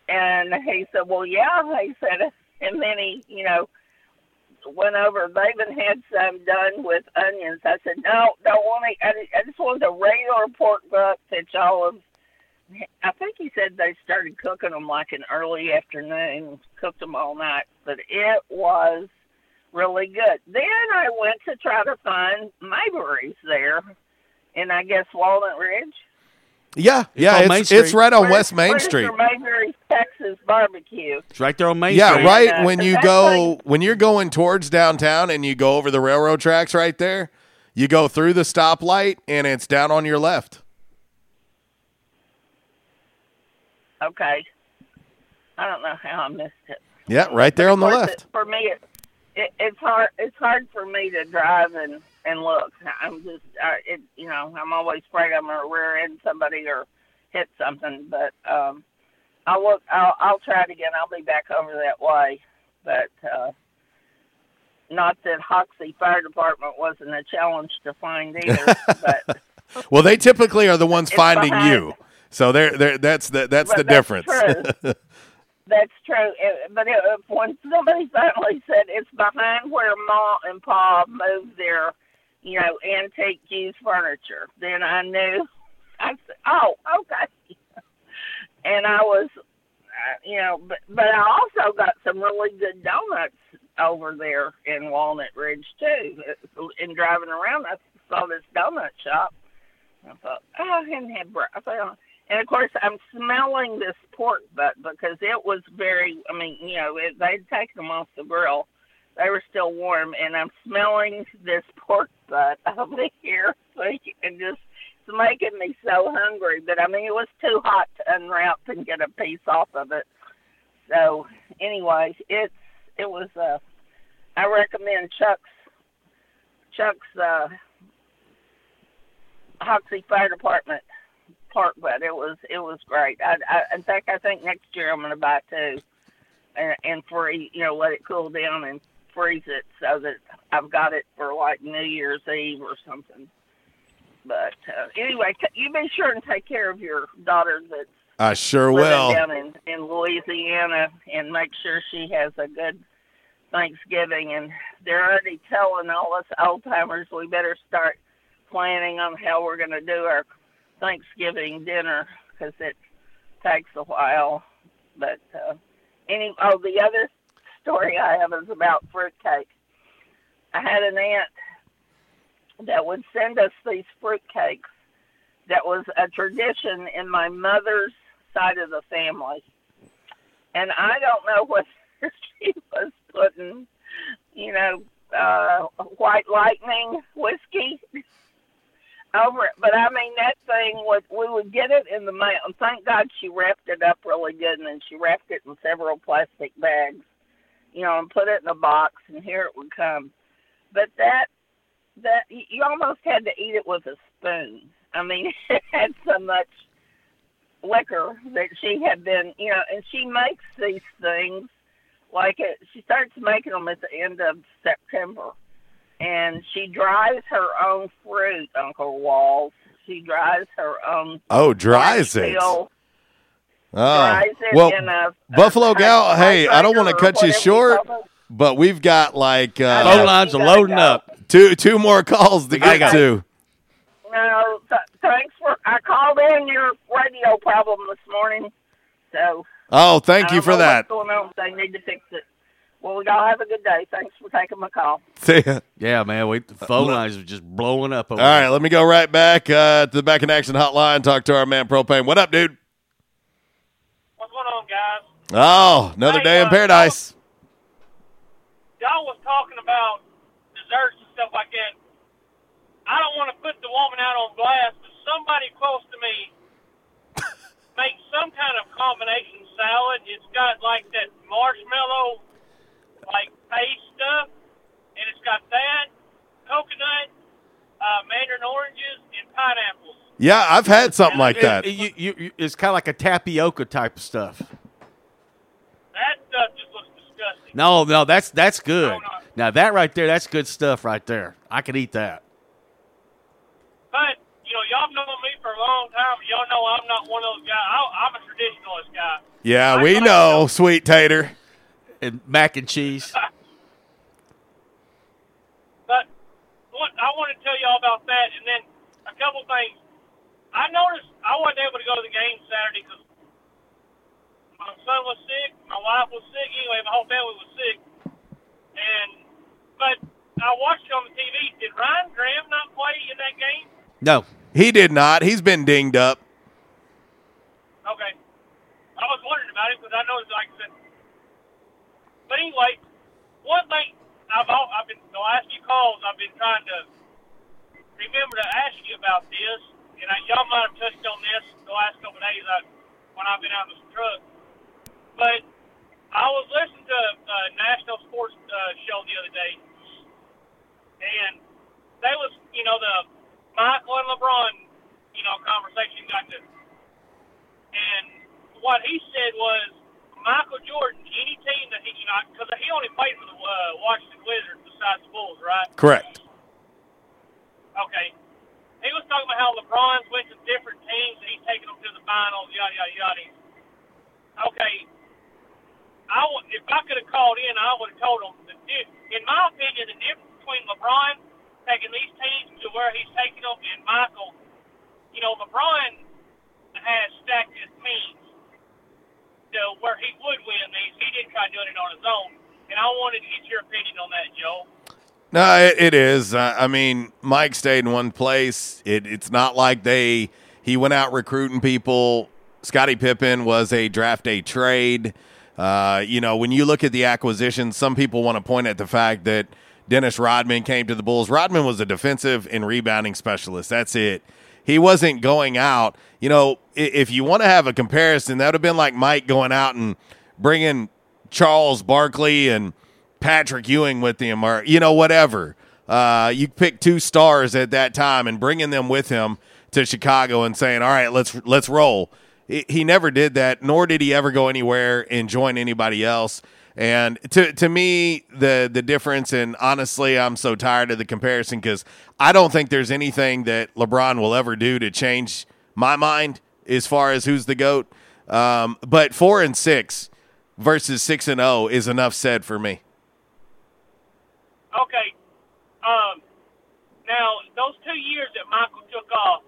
And he said, well, yeah, he said, and then he, you know, went over. They even had some done with onions. I said, no, don't want it. I just wanted the regular pork butt that y'all have. I think he said they started cooking them like in early afternoon, cooked them all night, but it was really good. Then I went to try to find Mayberry's there, and I guess Walnut Ridge. Yeah, yeah, it's, it's, it's right on where's, West Main Street. Mayberry's Texas Barbecue. It's right there on Main yeah, Street. Yeah, right and, uh, when you go, like, when you're going towards downtown and you go over the railroad tracks right there, you go through the stoplight and it's down on your left. Okay. I don't know how I missed it. Yeah, right there on the left. It, for me, it, it, it's hard. It's hard for me to drive and. And look, I'm just, I, it, you know, I'm always afraid I'm going to rear end somebody or hit something. But um, I'll, look, I'll I'll try it again. I'll be back over that way. But uh, not that Hoxie Fire Department wasn't a challenge to find either. But well, they typically are the ones finding behind. You. So they're, they're, that's the, that's but the that's difference. True. That's true, but it, when somebody finally said it's behind where Ma and Pa moved their, you know, antique used furniture, then I knew. I said, "Oh, okay." And I was, you know, but, but I also got some really good donuts over there in Walnut Ridge too. And driving around, I saw this donut shop. I thought, "Oh, I hadn't had breakfast." And, of course, I'm smelling this pork butt because it was very, I mean, you know, it, they'd taken them off the grill. They were still warm, and I'm smelling this pork butt over here. And just, it's making me so hungry. But, I mean, it was too hot to unwrap and get a piece off of it. So, anyway, it's, it was, uh, I recommend Chuck's, Chuck's uh, Hoxie Fire Department pork butt. It was it was great. I, I, in fact, I think next year I'm going to buy two, and, and for you know let it cool down and freeze it so that I've got it for like New Year's Eve or something. But uh, anyway, you be sure and take care of your daughter that's I sure will. Down in, in Louisiana, and make sure she has a good Thanksgiving. And they're already telling all us old-timers we better start planning on how we're going to do our Thanksgiving dinner because it takes a while. But uh, any oh, the other story I have is about fruitcake. I had an aunt that would send us these fruitcakes. That was a tradition in my mother's side of the family. And I don't know whether she was putting, you know, uh, White Lightning whiskey over it. But, I mean, that thing, was, we would get it in the mail. And thank God she wrapped it up really good, and then she wrapped it in several plastic bags, you know, and put it in a box, and here it would come. But that, that you almost had to eat it with a spoon. I mean, it had so much liquor that she had been, you know, and she makes these things like it. She starts making them at the end of September, and she dries her own fruit, Uncle Walls. She dries her own. Oh, dries it. Field, oh, dries it well, in a, Buffalo a, Gal, a, hey, I don't want to cut you short, but we've got like uh, phone lines are loading go. up. Two, two more calls to get to. No, th- thanks for. I called in your radio problem this morning, so. Oh, thank you for that. What's going on? They need to fix it. Well, we all have a good day. Thanks for taking my call. See ya. Yeah, man, we the phone uh, lines are just blowing up. Over all right, there. Let me go right back uh, to the Back in Action hotline. Talk to our man Propane. What up, dude? What's going on, guys? Oh, another hey, day uh, in paradise. Y'all, y'all was talking about desserts and stuff like that. I don't want to put the woman out on blast, but somebody close to me makes some kind of combination salad. It's got like that marshmallow, like paste stuff, and it's got that, coconut, uh, mandarin oranges, and pineapples. Yeah, I've had something like that. It, it, you, you, it's kind of like a tapioca type of stuff. That stuff just looks disgusting. No, no, that's that's good. Now, that right there, that's good stuff right there. I could eat that. But, you know, y'all know me for a long time. Y'all know I'm not one of those guys. I, I'm a traditionalist guy. Yeah, I we know, know, sweet tater. And mac and cheese. But what I want to tell y'all about that, and then a couple things. I noticed I wasn't able to go to the game Saturday because my son was sick, my wife was sick. Anyway, my whole family was sick. And But I watched it on the T V. Did Ryan Graham not play in that game? No, he did not. He's been dinged up. Okay. I was wondering about it because I know it's like that. But anyway, one thing I've I've been the last few calls I've been trying to remember to ask you about this, and I, y'all might have touched on this the last couple of days I, when I've been out in the truck. But I was listening to a national sports uh, show the other day, and they was you know the. Michael and LeBron, you know, conversation got to. And what he said was, Michael Jordan, any team that he, you know, because he only played for the uh, Washington Wizards besides the Bulls, right? Correct. Okay. He was talking about how LeBron's went to different teams and he's taking them to the finals, yada, yada, yada. Okay. I w- if I could have called in, I would have told him, that di- in my opinion, the difference between LeBron taking these teams to where he's taking them, and Michael, you know, LeBron has stacked his teams to where he would win these. He didn't try doing it on his own, and I wanted to get your opinion on that, Joe. No, it, it is. Uh, I mean, Mike stayed in one place. It, it's not like they he went out recruiting people. Scottie Pippen was a draft day trade. Uh, you know, when you look at the acquisitions, some people want to point at the fact that Dennis Rodman came to the Bulls. Rodman was a defensive and rebounding specialist. That's it. He wasn't going out. You know, if you want to have a comparison, that would have been like Mike going out and bringing Charles Barkley and Patrick Ewing with him or, you know, whatever. Uh, you pick two stars at that time and bringing them with him to Chicago and saying, all right, let's let's roll. He never did that, nor did he ever go anywhere and join anybody else. And to to me, the the difference, and honestly, I'm so tired of the comparison because I don't think there's anything that LeBron will ever do to change my mind as far as who's the GOAT. Um, but four and six versus six and oh is enough said for me. Okay. Um, now, those two years that Michael took off,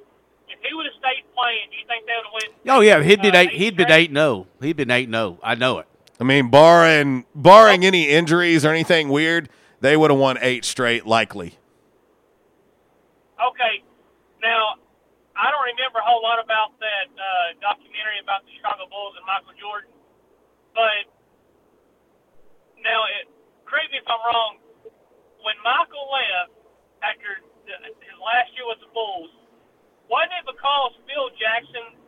if he would have stayed playing, do you think they would have won? Oh, yeah. He'd been uh, eight, he'd been eight and oh. He'd been eight and oh. I know it. I mean, barring barring any injuries or anything weird, they would have won eight straight, likely. Okay. Now, I don't remember a whole lot about that uh, documentary about the Chicago Bulls and Michael Jordan. But, now, it, correct me if I'm wrong, when Michael left after the, his last year with the Bulls, wasn't it because Phil Jackson,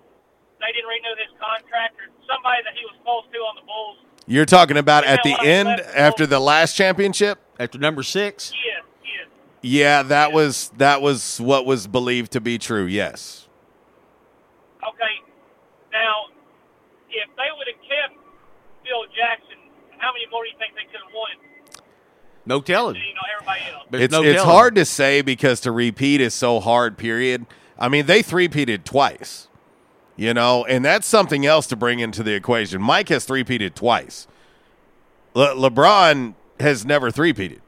they didn't renew his contract, or somebody that he was close to on the Bulls? You're talking about at the end, after the last championship? After number six? Yeah, yeah. Yeah, that yeah. was that was what was believed to be true, yes. Okay. Now, if they would have kept Phil Jackson, how many more do you think they could have won? No telling. You know, everybody else. It's, no it's telling. Hard to say because to repeat is so hard, period. I mean, they three-peated twice. You know, and that's something else to bring into the equation. Mike has three-peated twice. Le- LeBron has never three-peated.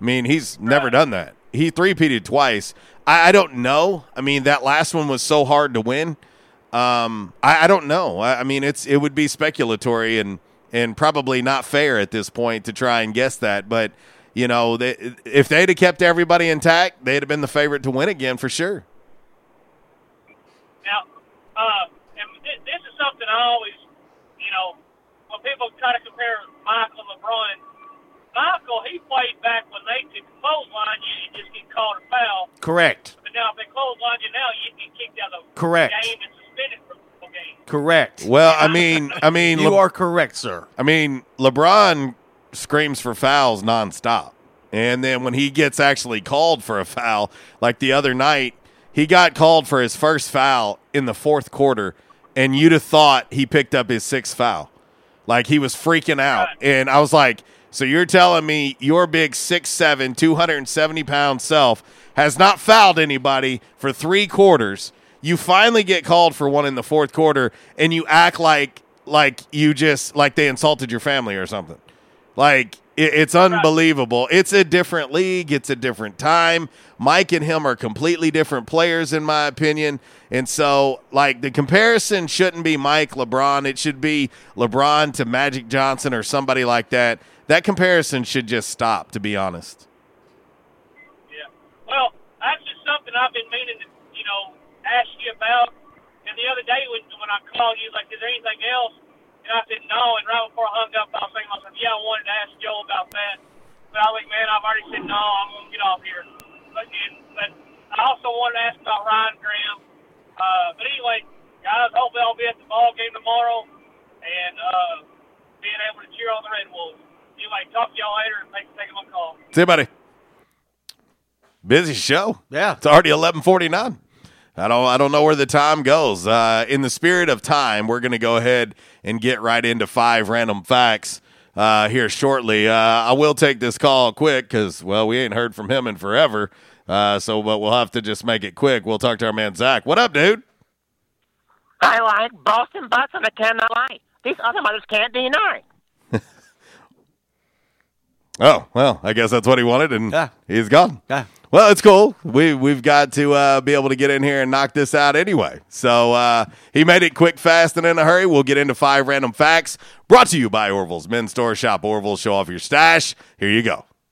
I mean, he's right. never done that. He three-peated twice. I-, I don't know. I mean, that last one was so hard to win. Um, I-, I don't know. I, I mean, it's it would be speculatory and, and probably not fair at this point to try and guess that. But, you know, they- if they'd have kept everybody intact, they'd have been the favorite to win again for sure. Uh, and th- this is something I always, you know, when people try to compare Michael and LeBron, Michael, he played back when they could clothesline you and just get called a foul. Correct. But now if they clothesline you now, you get kicked out of the Correct. Game and suspended for the whole game. Correct. Well, I mean, I mean, you Le- are correct, sir. I mean, LeBron screams for fouls nonstop. And then when he gets actually called for a foul, like the other night, he got called for his first foul in the fourth quarter, and you'd have thought he picked up his sixth foul. Like, he was freaking out. And I was like, so you're telling me your big six foot seven, two hundred seventy pound self has not fouled anybody for three quarters. You finally get called for one in the fourth quarter, and you act like like you just – like they insulted your family or something. Like – it's unbelievable. It's a different league. It's a different time. Mike and him are completely different players, in my opinion. And so, like, the comparison shouldn't be Mike, LeBron. It should be LeBron to Magic Johnson or somebody like that. That comparison should just stop, to be honest. Yeah. Well, that's just something I've been meaning to, you know, ask you about. And the other day when, when I called you, like, is there anything else? And I said, no, and right before I hung up, I was thinking, I said, yeah, I wanted to ask Joe about that. But I was like, man, I've already said, no, I'm going to get off here. But, but I also wanted to ask about Ryan Graham. Uh, but anyway, guys, hopefully I'll be at the ball game tomorrow and uh, being able to cheer on the Red Wolves. Anyway, talk to y'all later, and thanks for taking my call. See you, buddy. Busy show. Yeah. It's already eleven forty-nine. I don't I don't know where the time goes. Uh, in the spirit of time, we're going to go ahead and get right into five random facts uh, here shortly. Uh, I will take this call quick because, well, we ain't heard from him in forever. Uh, so, but we'll have to just make it quick. We'll talk to our man, Zach. What up, dude? I like Boston butts and I cannot lie. These other mothers can't deny. Oh, well, I guess that's what he wanted, and yeah. he's gone. Yeah. Well, it's cool. We, we've got to uh, be able to get in here and knock this out anyway. So uh, he made it quick, fast, and in a hurry. We'll get into five random facts brought to you by Orville's Men's Store. Shop Orville's. Show off your stash. Here you go.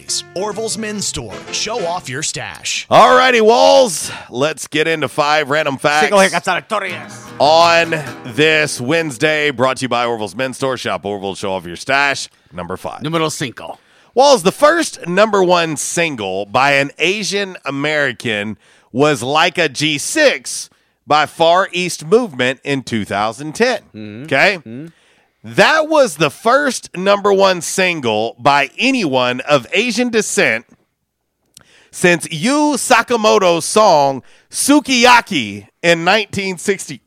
Rays. Orville's Men's Store. Show off your stash. All righty, Walls. Let's get into five random facts on this Wednesday. Brought to you by Orville's Men's Store. Shop Orville. Show off your stash. Number five. Numero cinco. Walls, the first number one single by an Asian American was Like a G six by Far East Movement in two thousand ten. Mm-hmm. Okay? Mm-hmm. That was the first number one single by anyone of Asian descent since Yu Sakamoto's song Sukiyaki in nineteen sixty,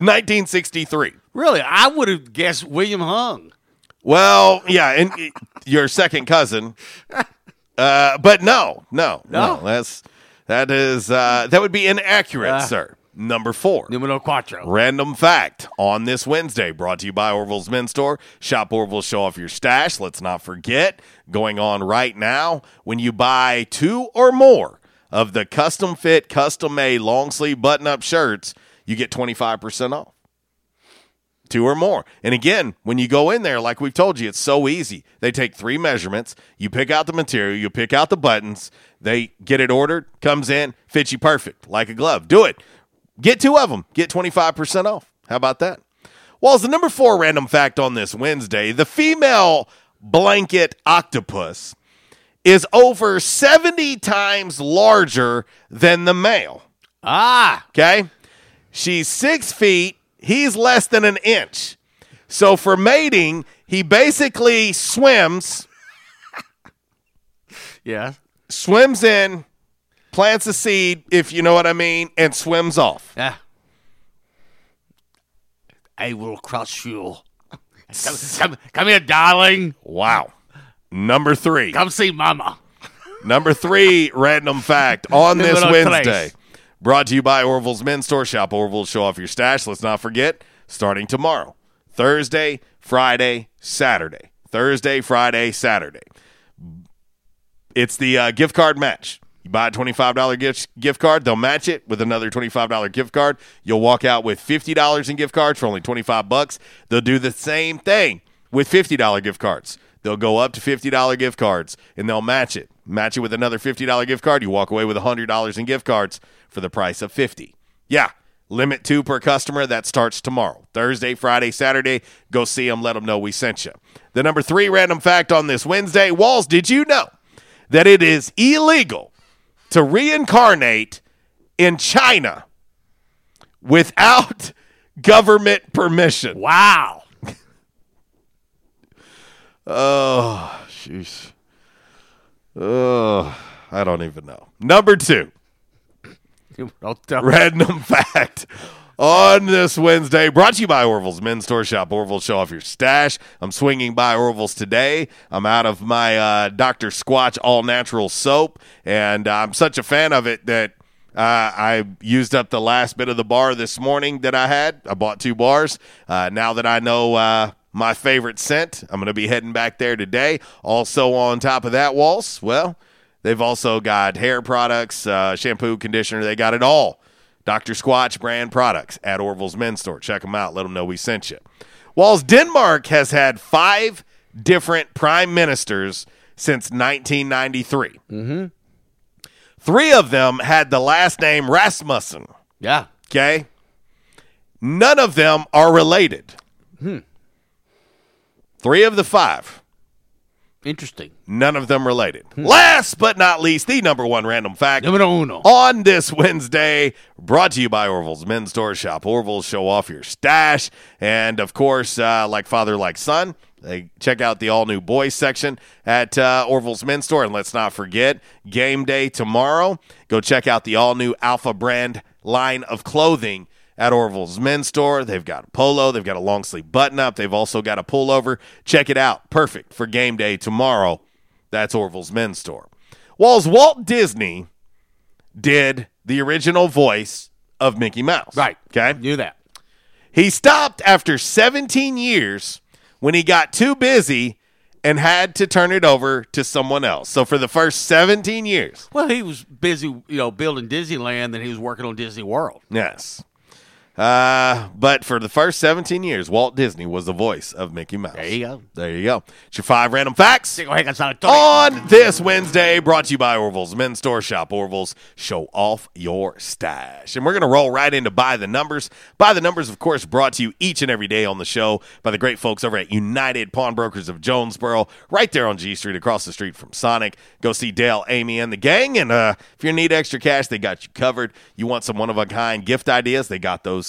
nineteen sixty-three. Really? I would have guessed William Hung. Well, yeah, and your second cousin. Uh, but no, no, no, no. That's, that is uh, that would be inaccurate, uh. sir. Number four. Numero cuatro. Random fact on this Wednesday, brought to you by Orville's Men's Store. Shop Orville, show off your stash. Let's not forget, going on right now, when you buy two or more of the custom fit, custom made, long sleeve button up shirts, you get twenty-five percent off. Two or more. And again, when you go in there, like we've told you, it's so easy. They take three measurements. You pick out the material. You pick out the buttons. They get it ordered. Comes in. Fits you perfect. Like a glove. Do it. Get two of them. Get twenty-five percent off. How about that? Well, as the number four random fact on this Wednesday, the female blanket octopus is over seventy times larger than the male. Ah. Okay? She's six feet. He's less than an inch. So for mating, he basically swims. Yeah. Swims in. Plants a seed, if you know what I mean, and swims off. Yeah. I will crush you. Come, come, come here, darling. Wow. Number three. Come see mama. Number three random fact on this Wednesday. Brought to you by Orville's Men's Store. Shop Orville. Show off your stash. Let's not forget, starting tomorrow, Thursday, Friday, Saturday. Thursday, Friday, Saturday. It's the uh, gift card match. Buy a twenty-five dollars gift, gift card. They'll match it with another twenty-five dollars gift card. You'll walk out with fifty dollars in gift cards for only twenty-five bucks. They'll do the same thing with fifty dollars gift cards. They'll go up to fifty dollars gift cards, and they'll match it. Match it with another fifty dollars gift card. You walk away with one hundred dollars in gift cards for the price of fifty dollars. Yeah, limit two per customer. That starts tomorrow. Thursday, Friday, Saturday. Go see them. Let them know we sent you. The number three random fact on this Wednesday. Walls, did you know that it is illegal to reincarnate in China without government permission? Wow. Oh, jeez. Oh, I don't even know. Number two. Random fact on this Wednesday, brought to you by Orville's Men's Store. Shop Orville. Show off your stash. I'm swinging by Orville's today. I'm out of my uh, Doctor Squatch all-natural soap, and I'm such a fan of it that uh, I used up the last bit of the bar this morning that I had. I bought two bars. Uh, now that I know uh, my favorite scent, I'm going to be heading back there today. Also on top of that, Waltz, well, they've also got hair products, uh, shampoo, conditioner. They got it all. Doctor Squatch brand products at Orville's Men's Store. Check them out. Let them know we sent you. Walls, Denmark has had five different prime ministers since nineteen ninety-three. Mm-hmm. Three of them had the last name Rasmussen. Yeah. Okay? None of them are related. Hmm. Three of the five. Interesting. None of them related. Hmm. Last but not least, the number one random fact on this Wednesday, brought to you by Orville's Men's Store. Shop Orville. Show off your stash. And, of course, uh, like father, like son, they check out the all-new boys section at uh, Orville's Men's Store. And let's not forget, game day tomorrow. Go check out the all-new Alpha brand line of clothing at Orville's Men's Store. They've got a polo. They've got a long sleeve button up. They've also got a pullover. Check it out. Perfect for game day tomorrow. That's Orville's Men's Store. Walls, Walt Disney did the original voice of Mickey Mouse. Right. Okay. Knew that. He stopped after seventeen years when he got too busy and had to turn it over to someone else. So for the first seventeen years. Well, he was busy, you know, building Disneyland, and he was working on Disney World. Yes. Uh, but for the first seventeen years, Walt Disney was the voice of Mickey Mouse. There you go. There you go. It's your five random facts on this Wednesday, brought to you by Orville's Men's Store Shop. Orville's, show off your stash. And we're going to roll right into By the Numbers. By the Numbers, of course, brought to you each and every day on the show by the great folks over at United Pawn Brokers of Jonesboro, right there on G Street, across the street from Sonic. Go see Dale, Amy, and the gang. And uh, if you need extra cash, they got you covered. You want some one-of-a-kind gift ideas, they got those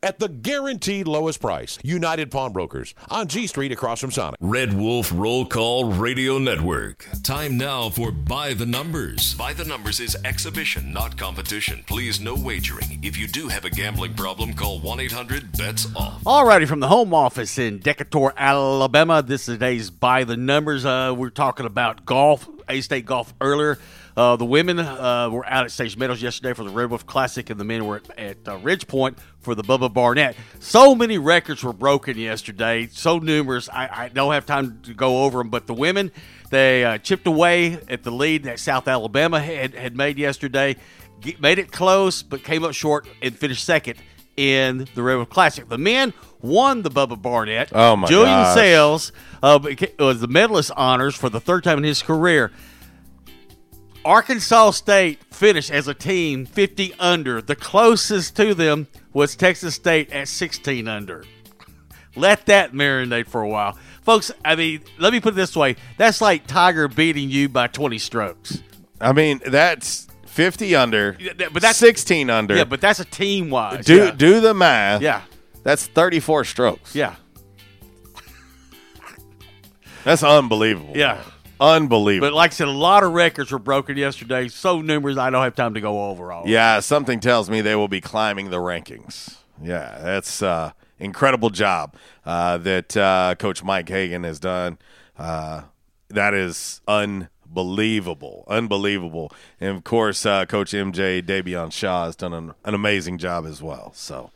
at the guaranteed lowest price. United Pawn Brokers on G Street across from Sonic. Red Wolf Roll Call Radio Network. Time now for By the Numbers. By the Numbers is exhibition, not competition. Please, no wagering. If you do have a gambling problem, call one eight hundred bets off. All righty, from the home office in Decatur, Alabama, this is today's By the Numbers. Uh, we're talking about golf, A-State golf earlier. Uh, the women uh, were out at Sage Meadows yesterday for the Red Wolf Classic, and the men were at, at uh, Ridge Point for the Bubba Barnett. So many records were broken yesterday, so numerous. I, I don't have time to go over them, but the women, they uh, chipped away at the lead that South Alabama had, had made yesterday, Get, made it close, but came up short and finished second in the Red Wolf Classic. The men won the Bubba Barnett. Oh, my Julian gosh. Sales uh, was the medalist honors for the third time in his career. Arkansas State finished as a team fifty under. The closest to them was Texas State at sixteen under. Let that marinate for a while. Folks, I mean, let me put it this way. That's like Tiger beating you by twenty strokes. I mean, that's fifty under, yeah, but that's sixteen under. Yeah, but that's a team-wise. Do, yeah. do the math. Yeah. That's thirty-four strokes. Yeah. That's unbelievable. Yeah. Unbelievable. But like I said, a lot of records were broken yesterday. So numerous, I don't have time to go over all. Yeah, something tells me they will be climbing the rankings. Yeah, that's uh, incredible job uh, that uh, Coach Mike Hagan has done. Uh, that is unbelievable. Unbelievable. And, of course, uh, Coach M J Dabion Shaw has done an, an amazing job as well. So.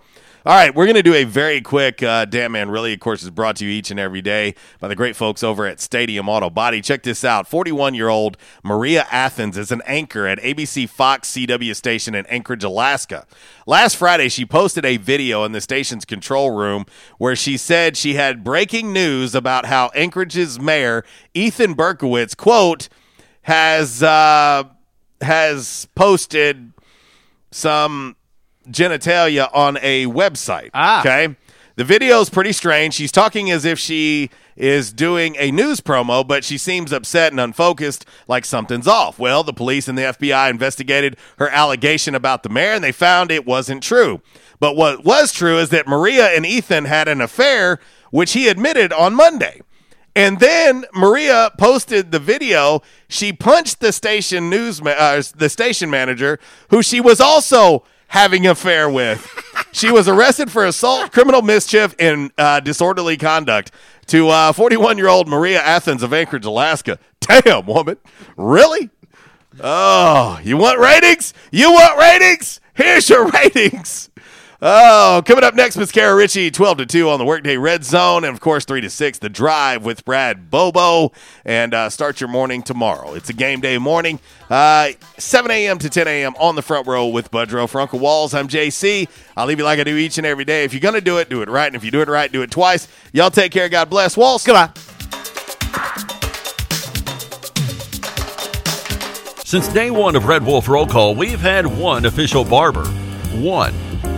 All right, we're going to do a very quick uh, Damn Man Really, of course, is brought to you each and every day by the great folks over at Stadium Auto Body. Check this out. forty-one-year-old Maria Athens is an anchor at A B C Fox C W station in Anchorage, Alaska. Last Friday, she posted a video in the station's control room where she said she had breaking news about how Anchorage's mayor, Ethan Berkowitz, quote, has, uh, has posted some genitalia on a website. Ah. Okay. The video is pretty strange. She's talking as if she is doing a news promo, but she seems upset and unfocused, like something's off. Well, the police and the F B I investigated her allegation about the mayor, and they found it wasn't true. But what was true is that Maria and Ethan had an affair, which he admitted on Monday. And then Maria posted the video. She punched the station news, ma- uh, the station manager, who she was also having an affair with. She was arrested for assault, criminal mischief, and uh, disorderly conduct. To uh, forty-one-year-old Maria Athens of Anchorage, Alaska. Damn, woman. Really? Oh, you want ratings? You want ratings? Here's your ratings. Oh, coming up next, Miss Kara Ritchie, twelve to two on the Workday Red Zone. And, of course, three to six, The Drive with Brad Bobo. And uh, start your morning tomorrow. It's a game day morning. Uh, seven a.m. to ten a.m. on the Front Row with Budrow. For Uncle Walls, I'm J C. I'll leave you like I do each and every day. If you're going to do it, do it right. And if you do it right, do it twice. Y'all take care. God bless. Walls, goodbye. Since day one of Red Wolf Roll Call, we've had one official barber. One.